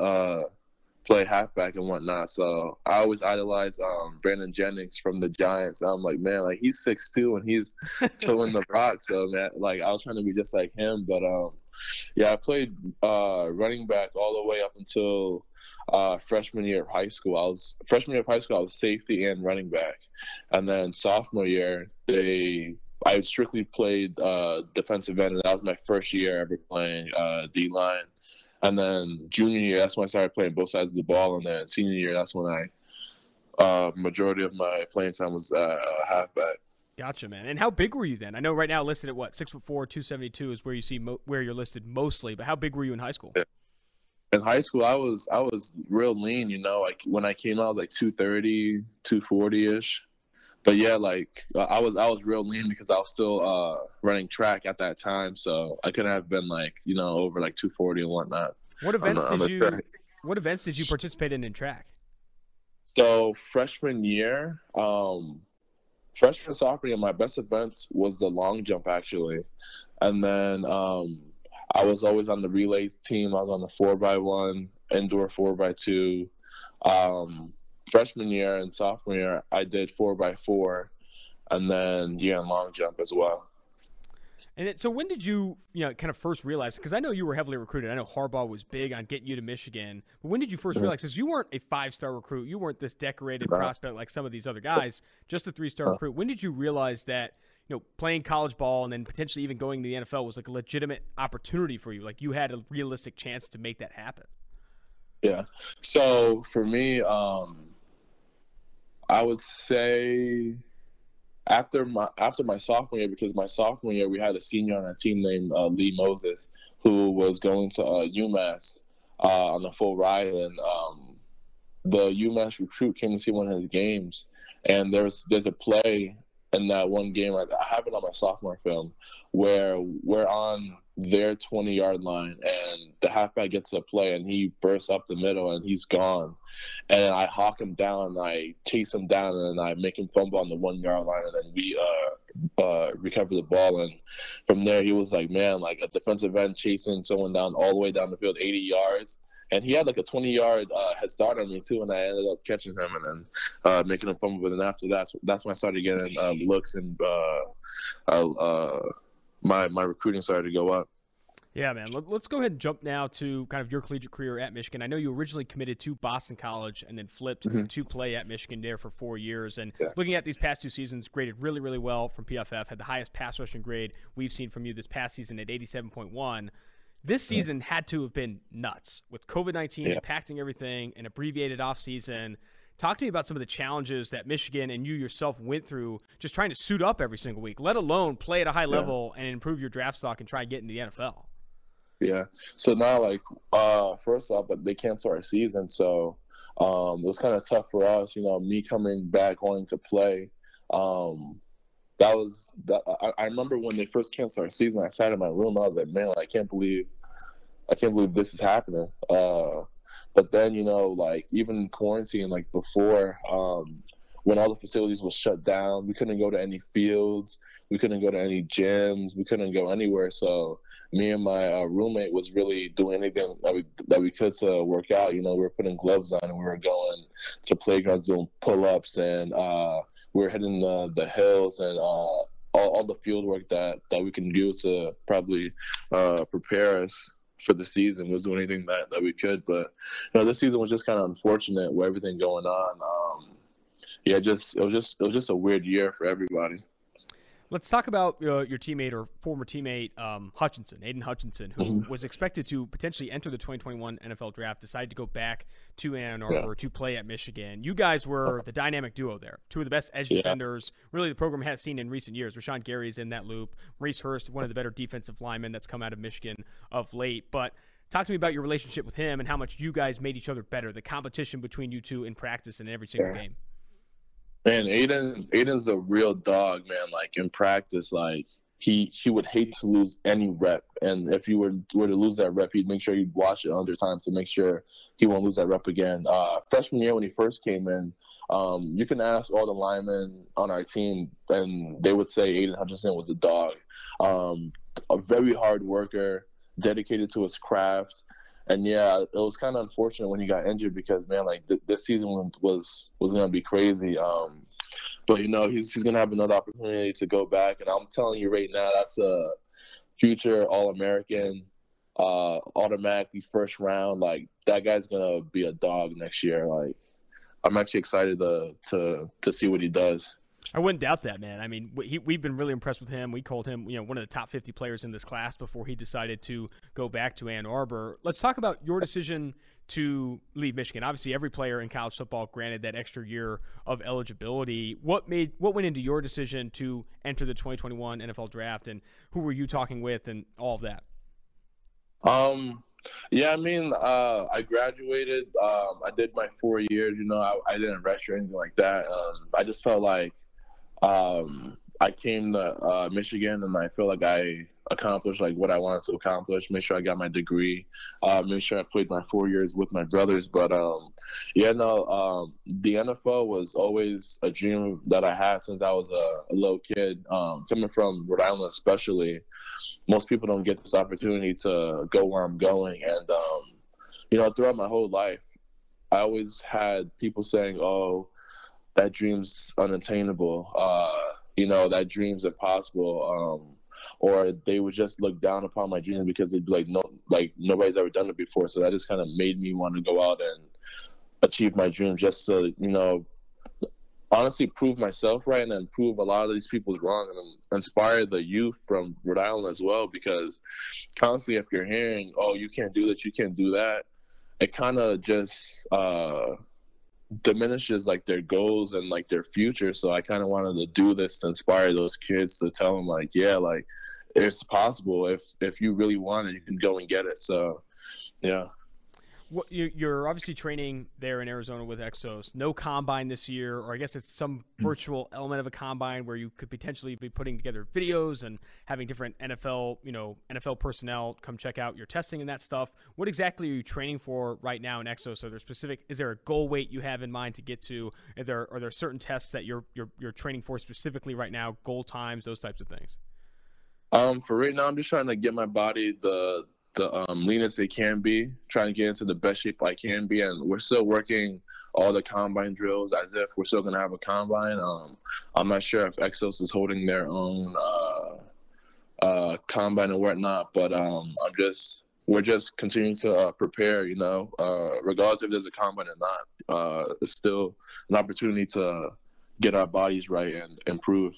halfback and whatnot. So I always idolized Brandon Jennings from the Giants. I'm like, man, he's 6'2" and he's towing the rock. So, man, I was trying to be just like him. But yeah, I played running back all the way up until freshman year of high school. I was safety and running back. And then sophomore year, I strictly played defensive end, and that was my first year ever playing D-line. And then junior year, that's when I started playing both sides of the ball. And then senior year, that's when I majority of my playing time was halfback. Gotcha, man. And how big were you then? I know right now listed at what, 6'4", 272 is where you see where you're listed mostly. But how big were you in high school? Yeah. In high school, I was real lean. You know, when I came out, I was 230, 240 ish. But yeah, I was real lean because I was still running track at that time, so I couldn't have been over 240 and whatnot. What events did you participate in track? So freshman year, freshman sophomore year, my best events was the long jump actually, and then I was always on the relays team. I was on the 4x1, indoor 4x2. Freshman year and sophomore year, I did 4x4, and then long jump as well. And so when did you, kind of first realize, because I know you were heavily recruited. I know Harbaugh was big on getting you to Michigan, but when did you first realize, because you weren't a 5-star recruit, you weren't this decorated prospect like some of these other guys, just a 3-star recruit. When did you realize that, playing college ball and then potentially even going to the NFL was a legitimate opportunity for you? You had a realistic chance to make that happen. Yeah. So for me, I would say after my sophomore year, because my sophomore year we had a senior on our team named Lee Moses, who was going to UMass on the full ride, and the UMass recruit came to see one of his games, and there's a play in that one game, I have it on my sophomore film, where we're on their 20-yard line and the halfback gets a play and he bursts up the middle and he's gone, and I hawk him down, I chase him down, and I make him fumble on the 1-yard line, and then we recover the ball. And from there he was like, man, a defensive end chasing someone down all the way down the field 80 yards, and he had a 20-yard head start on me too, and I ended up catching him and then making him fumble. But then after that, that's when I started getting looks, and my recruiting started to go up. Yeah, man. Let's go ahead and jump now to kind of your collegiate career at Michigan. I know you originally committed to Boston College and then flipped to play at Michigan there for 4 years. And looking at these past two seasons, graded really, really well from PFF, had the highest pass rushing grade we've seen from you this past season at 87.1. This season had to have been nuts with COVID-19 impacting everything, an abbreviated offseason. Talk to me about some of the challenges that Michigan and you yourself went through just trying to suit up every single week, let alone play at a high level and improve your draft stock and try and get into the NFL. Yeah. So now, first off, they canceled our season. So it was kind of tough for us, me coming back, wanting to play. I remember when they first canceled our season, I sat in my room. I was like, man, I can't believe this is happening. But then, even quarantine, before, when all the facilities were shut down. We couldn't go to any fields. We couldn't go to any gyms. We couldn't go anywhere. So me and my roommate was really doing anything that we could to work out. You know, we were putting gloves on and we were going to playgrounds doing pull-ups, and we were hitting the hills and all the field work that we can do to probably prepare us for the season. Was doing anything that we could. But you know, this season was just kind of unfortunate with everything going on. Yeah, it was just a weird year for everybody. Let's talk about your teammate or former teammate Aiden Hutchinson, who was expected to potentially enter the 2021 NFL draft, decided to go back to Ann Arbor to play at Michigan. You guys were the dynamic duo there, two of the best edge defenders really the program has seen in recent years. Rashawn Gary's in that loop. Reese Hurst, one of the better defensive linemen that's come out of Michigan of late. But talk to me about your relationship with him and how much you guys made each other better, the competition between you two in practice and every single game. Man, Aiden's a real dog, man. Like, in practice, like, he would hate to lose any rep. And if you were to lose that rep, he'd make sure he'd watch it 100 times to make sure he won't lose that rep again. Freshman year when he first came in, you can ask all the linemen on our team, and they would say Aiden Hutchinson was a dog. A very hard worker, dedicated to his craft. And yeah, it was kind of unfortunate when he got injured because, man, like this season was gonna be crazy. But you know, he's gonna have another opportunity to go back, and I'm telling you right now, that's a future All-American, automatically first round. Like, that guy's gonna be a dog next year. Like, I'm actually excited to see what he does. I wouldn't doubt that, man. I mean, we've been really impressed with him. We called him, you know, one of the top 50 players in this class before he decided to go back to Ann Arbor. Let's talk about your decision to leave Michigan. Obviously, every player in college football granted that extra year of eligibility. What went into your decision to enter the 2021 NFL Draft, and who were you talking with, and all of that? Yeah, I mean, I graduated. I did my 4 years. You know, I didn't rush or anything like that. I just felt like. I came to Michigan, and I feel like I accomplished like what I wanted to accomplish. Make sure I got my degree. Make sure I played my 4 years with my brothers. But the NFL was always a dream that I had since I was a little kid. Coming from Rhode Island, especially, most people don't get this opportunity to go where I'm going. And you know, throughout my whole life, I always had people saying, "Oh, that dream's unattainable, you know, that dream's impossible," or they would just look down upon my dream because they'd be like, no, like nobody's ever done it before. So that just kind of made me want to go out and achieve my dream just to, you know, honestly prove myself right and then prove a lot of these people's wrong and inspire the youth from Rhode Island as well, because constantly if you're hearing, "Oh, you can't do this, you can't do that," it kind of just diminishes like their goals and like their future. So I kind of wanted to do this to inspire those kids, to tell them like, yeah, like it's possible. If you really want it, you can go and get it. So yeah. Well, you're obviously training there in Arizona with Exos. No combine this year, or I guess it's some virtual element of a combine where you could potentially be putting together videos and having different NFL personnel come check out your testing and that stuff. What exactly are you training for right now in Exos? Is there a goal weight you have in mind to get to? Are there certain tests that you're training for specifically right now? Goal times, those types of things. For right now, I'm just trying to get my body the leanest it can be, trying to get into the best shape I can be. And we're still working all the combine drills as if we're still going to have a combine. I'm not sure if Exos is holding their own combine and whatnot, but we're just continuing to prepare, you know, regardless if there's a combine or not. It's still an opportunity to get our bodies right and improve.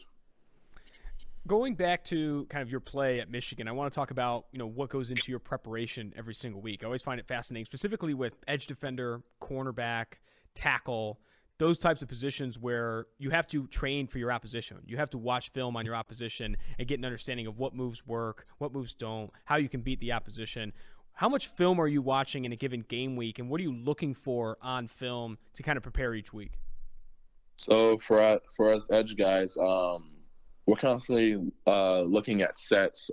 Going back to kind of your play at Michigan, I want to talk about, you know, what goes into your preparation every single week. I always find it fascinating, specifically with edge defender, cornerback, tackle, those types of positions where you have to train for your opposition. You have to watch film on your opposition and get an understanding of what moves work, what moves don't, how you can beat the opposition. How much film are you watching in a given game week, and what are you looking for on film to kind of prepare each week? So for us edge guys, we're constantly looking at sets.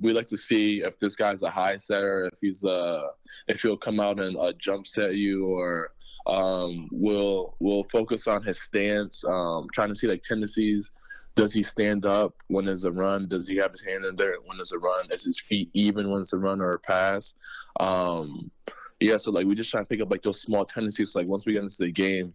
We like to see if this guy's a high setter, if he's if he'll come out and jump set you, or we'll focus on his stance, trying to see like tendencies. Does he stand up when there's a run? Does he have his hand in there when there's a run? Is his feet even when it's a run or a pass? Yeah, so like we just try to pick up like those small tendencies. Like once we get into the game,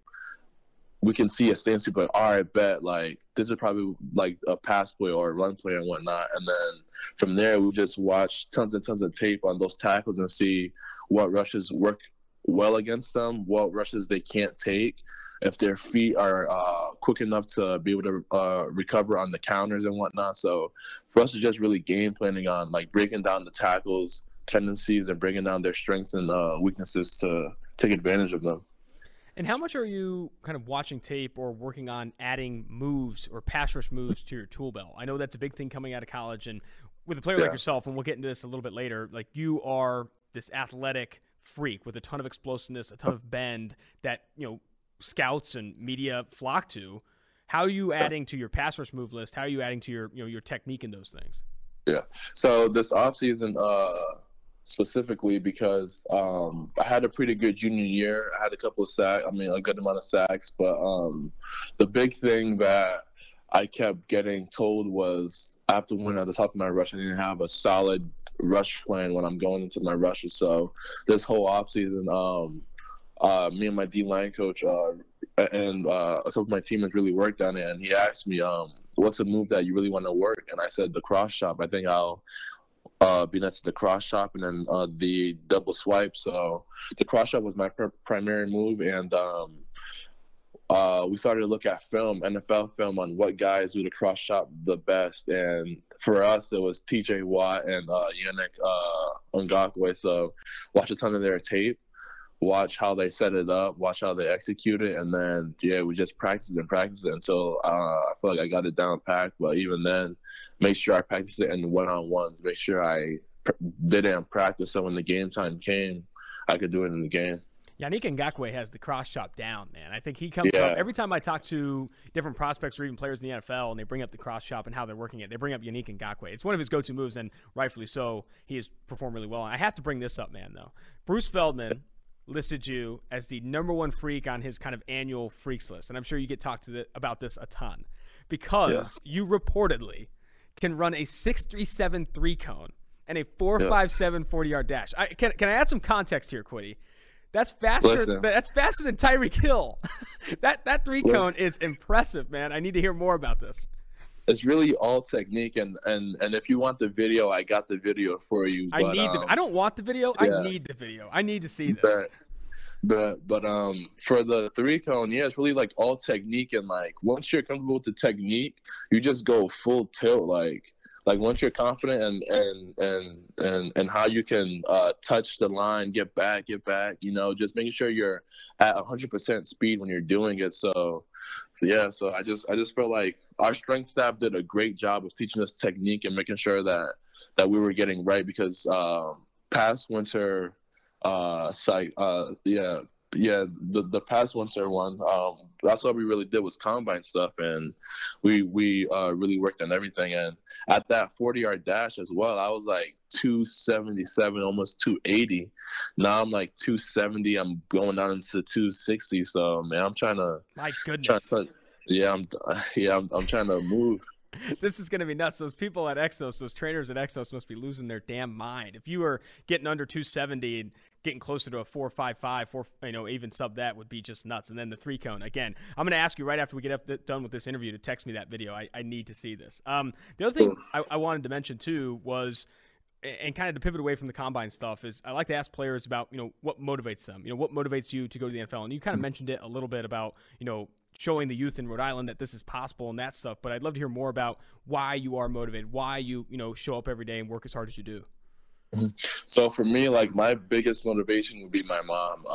we can see a stance. We put, all right, bet, like this is probably like a pass play or a run play and whatnot. And then from there, we just watch tons and tons of tape on those tackles and see what rushes work well against them, what rushes they can't take, if their feet are quick enough to be able to recover on the counters and whatnot. So for us, it's just really game planning on like breaking down the tackles' tendencies and breaking down their strengths and weaknesses to take advantage of them. And how much are you kind of watching tape or working on adding moves or pass rush moves to your tool belt? I know that's a big thing coming out of college, and with a player like yourself, and we'll get into this a little bit later, like you are this athletic freak with a ton of explosiveness, a ton of bend that, you know, scouts and media flock to. How are you adding to your pass rush move list? How are you adding to your, you know, your technique in those things? Yeah. So this offseason, specifically because I had a pretty good junior year. I had a couple of sacks, I mean, a good amount of sacks, but the big thing that I kept getting told was after when at the top of my rush, I didn't have a solid rush plan when I'm going into my rushes. So this whole offseason, me and my D-line coach and a couple of my teammates really worked on it, and he asked me, what's a move that you really want to work? And I said, the cross chop. I think I'll be next to the cross chop and then the double swipe. So the cross chop was my primary move, and we started to look at film, NFL film, on what guys do the cross chop the best. And for us, it was T.J. Watt and Yannick Ngakoue. So watch a ton of their tape, watch how they set it up, watch how they execute it, and then, yeah, we just practiced it until I feel like I got it down packed. But even then, make sure I practiced it in one-on-ones, make sure I did it in practice so when the game time came, I could do it in the game. Yannick Ngakoue has the cross chop down, man. I think he comes up every time I talk to different prospects or even players in the NFL, and they bring up the cross chop and how they're working it. They bring up Yannick Ngakoue. It's one of his go-to moves, and rightfully so. He has performed really well. And I have to bring this up, man, though. Bruce Feldman listed you as the #1 freak on his kind of annual freaks list, and I'm sure you get talked to about this a ton because you reportedly can run a 6.37 3-cone and a 4.57 40-yard dash. Can I add some context here, Kwity? That's faster. Listen. That's faster than Tyreek Hill. that 3-cone is impressive, man. I need to hear more about this. It's really all technique, and if you want the video, I got the video for you. But I need I don't want the video. Yeah. I need the video. I need to see this. But for the 3-cone, yeah, it's really like all technique, and like once you're comfortable with the technique, you just go full tilt. Like once you're confident and how you can touch the line, get back, you know, just making sure you're at 100% speed when you're doing it. So I just feel like our strength staff did a great job of teaching us technique and making sure that we were getting right, because past winter the past winter one, that's all we really did was combine stuff, and we really worked on everything. And at that 40-yard dash as well, I was like 277, almost 280. Now I'm like 270. I'm going down into 260. So man, I'm trying to. My goodness. I'm trying to move. This is going to be nuts. Those people at Exos, those trainers at Exos, must be losing their damn mind. If you were getting under 270 and getting closer to a 4.55, even sub that would be just nuts. And then the 3-cone. Again, I'm going to ask you right after we get done with this interview to text me that video. I need to see this. The other thing I wanted to mention too was, and kind of to pivot away from the combine stuff, is I like to ask players about, you know, what motivates them. You know, what motivates you to go to the NFL? And you kind of mentioned it a little bit about, you know, showing the youth in Rhode Island that this is possible and that stuff. But I'd love to hear more about why you are motivated, why you show up every day and work as hard as you do. So for me, like my biggest motivation would be my mom.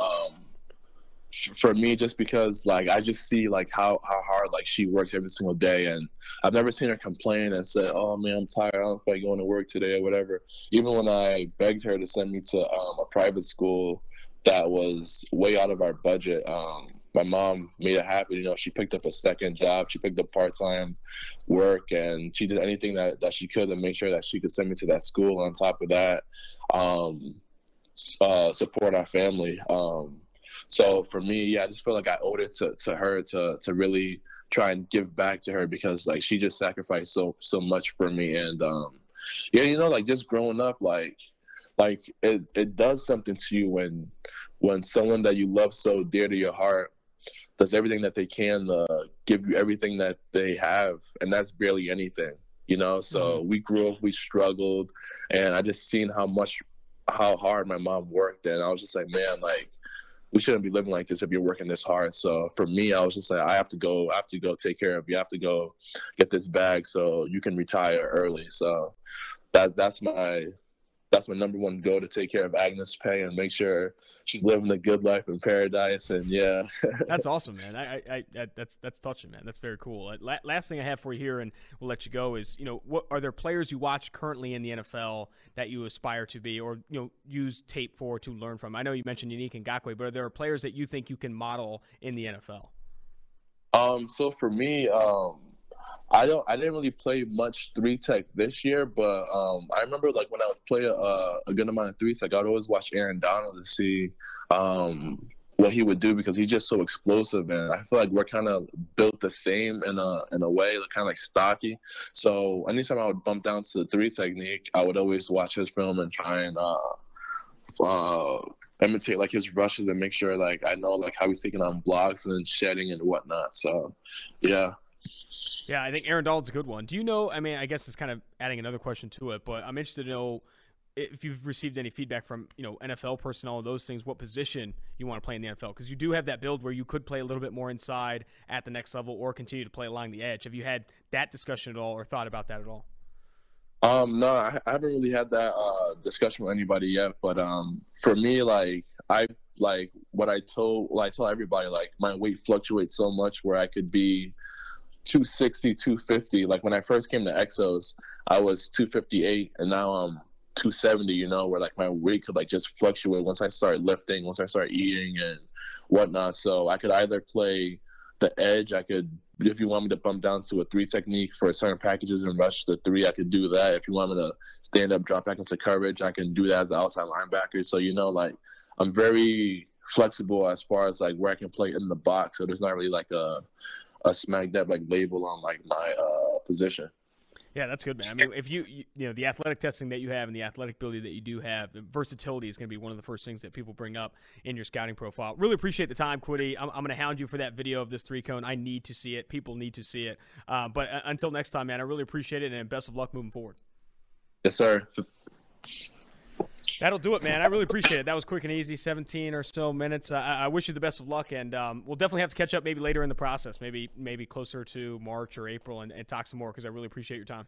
For me, just because like I just see like how hard like she works every single day, and I've never seen her complain and say, oh man, I'm tired, I don't feel like going to work today or whatever. Even when I begged her to send me to a private school that was way out of our budget, my mom made it happen. You know, she picked up a second job. She picked up part-time work, and she did anything that she could to make sure that she could send me to that school. On top of that, support our family. So for me, yeah, I just feel like I owed it to her to really try and give back to her, because like she just sacrificed so much for me. And yeah, you know, like just growing up, like it does something to you when someone that you love so dear to your heart does everything that they can to give you everything that they have, and that's barely anything, you know. So we grew up, we struggled, and I just seen how hard my mom worked, and I was just like, man, like, we shouldn't be living like this if you're working this hard. So for me, I was just like, I have to go take care of you. I have to go get this bag so you can retire early. So that's my number one goal, to take care of Agnes Paye and make sure she's living a good life in paradise. And yeah, that's awesome, man. That's touching, man. That's very cool. Last thing I have for you here, and we'll let you go, is, you know, what are there players you watch currently in the NFL that you aspire to be, or, you know, use tape for to learn from? I know you mentioned Yannick Ngakoue, but are there players that you think you can model in the NFL? So for me, I didn't really play much three tech this year, but I remember like when I would play a good amount of three tech, I'd always watch Aaron Donald to see what he would do, because he's just so explosive, and I feel like we're kind of built the same in a way, kind of like stocky. So anytime I would bump down to the three technique, I would always watch his film and try and imitate like his rushes and make sure like I know like how he's taking on blocks and shedding and whatnot. So yeah. Yeah, I think Aaron Donald's a good one. Do you know, I mean, I guess it's kind of adding another question to it, but I'm interested to know if you've received any feedback from, you know, NFL personnel, those things, what position you want to play in the NFL, because you do have that build where you could play a little bit more inside at the next level or continue to play along the edge. Have you had that discussion at all or thought about that at all? No, I haven't really had that discussion with anybody yet, but for me, like, I tell everybody, like, my weight fluctuates so much where I could be 260, 250. Like when I first came to Exos, I was 258, and now I'm 270, you know, where like my weight could like just fluctuate once I start lifting, once I start eating and whatnot. So I could either play the edge, I could, if you want me to bump down to a three technique for certain packages and rush the three, I could do that. If you want me to stand up, drop back into coverage, I can do that as an outside linebacker. So, you know, like I'm very flexible as far as like where I can play in the box. So there's not really like a smack dab like label on like my position. Yeah, that's good, man. I mean, if you know the athletic testing that you have and the athletic ability that you do have, versatility is going to be one of the first things that people bring up in your scouting profile. Really appreciate the time, Kwity. I'm going to hound you for that video of this three cone. I need to see it. People need to see it. But until next time, man, I really appreciate it, and best of luck moving forward. Yes, sir. That'll do it, man. I really appreciate it. That was quick and easy, 17 or so minutes. I wish you the best of luck, and we'll definitely have to catch up maybe later in the process, maybe closer to March or April, and talk some more, because I really appreciate your time.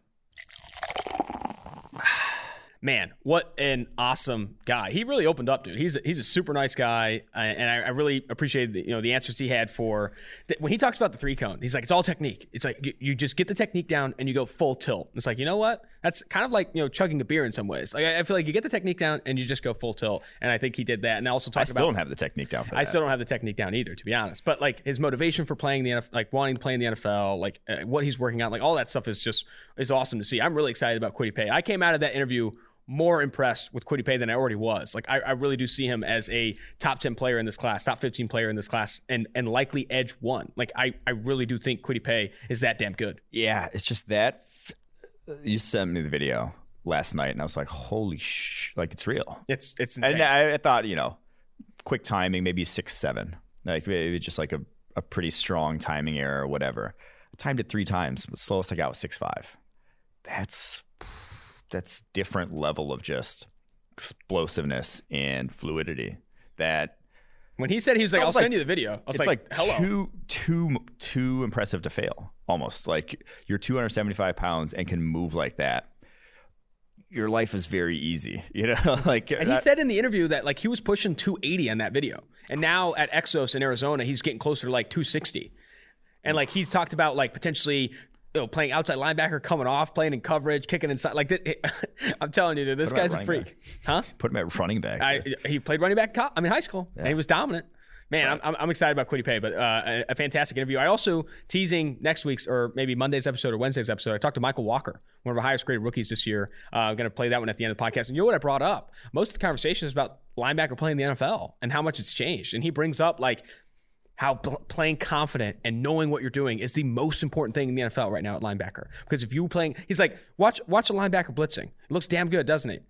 Man, what an awesome guy. He really opened up, dude. He's a super nice guy, and I really appreciated the answers he had for – when he talks about the three-cone, he's like, it's all technique. It's like you just get the technique down and you go full tilt. It's like, you know what? That's kind of like, chugging a beer in some ways. Like I feel like you get the technique down and you just go full tilt, and I think he did that. And I also talked about – I still don't have the technique down either, to be honest. But, like, his motivation for playing the NFL, like wanting to play in the NFL, like what he's working on, like all that stuff is awesome to see. I'm really excited about Kwity Paye. I came out of that interview – more impressed with Kwity Paye than I already was. Like I really do see him as a top 10 player in this class, top 15 player in this class, and likely edge one. Like I really do think Kwity Paye is that damn good. Yeah, it's just that you sent me the video last night, and I was like, holy sh! Like it's real. It's insane. And I thought, quick timing, maybe 6-7, like maybe just like a pretty strong timing error or whatever. I timed it 3 times. The slowest I got was 6-5. That's different level of just explosiveness and fluidity. That when he said he was like, "I'll send you the video," I was it's like hello. Too impressive to fail. Almost like you're 275 pounds and can move like that. Your life is very easy, like. And he said in the interview that like he was pushing 280 on that video, and now at Exos in Arizona, he's getting closer to like 260, and like he's talked about like potentially. Playing outside linebacker, coming off, playing in coverage, kicking inside. Like I'm telling you, dude, this guy's a freak. Back. Huh? Put him at running back. He played running back in high school, and he was dominant. Man, right. I'm excited about Kwity Paye, but a fantastic interview. I also, teasing next week's or maybe Monday's episode or Wednesday's episode, I talked to Michael Walker, one of our highest graded rookies this year. I'm going to play that one at the end of the podcast. And you know what I brought up? Most of the conversation is about linebacker playing in the NFL and how much it's changed. And he brings up like how playing confident and knowing what you're doing is the most important thing in the NFL right now at linebacker. Because if you were playing, he's like, watch a linebacker blitzing. It looks damn good, doesn't it?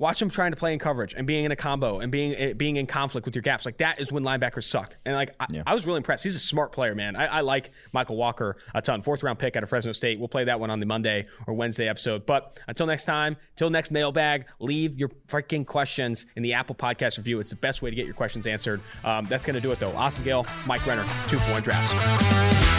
Watch them trying to play in coverage and being in a combo and being in conflict with your gaps. Like, that is when linebackers suck. And like, I was really impressed. He's a smart player, man. I like Michael Walker a ton. 4th round pick out of Fresno State. We'll play that one on the Monday or Wednesday episode. But until next time, till next mailbag, leave your freaking questions in the Apple Podcast review. It's the best way to get your questions answered. That's going to do it, though. Austin Gale, Mike Renner, 241 Drafts.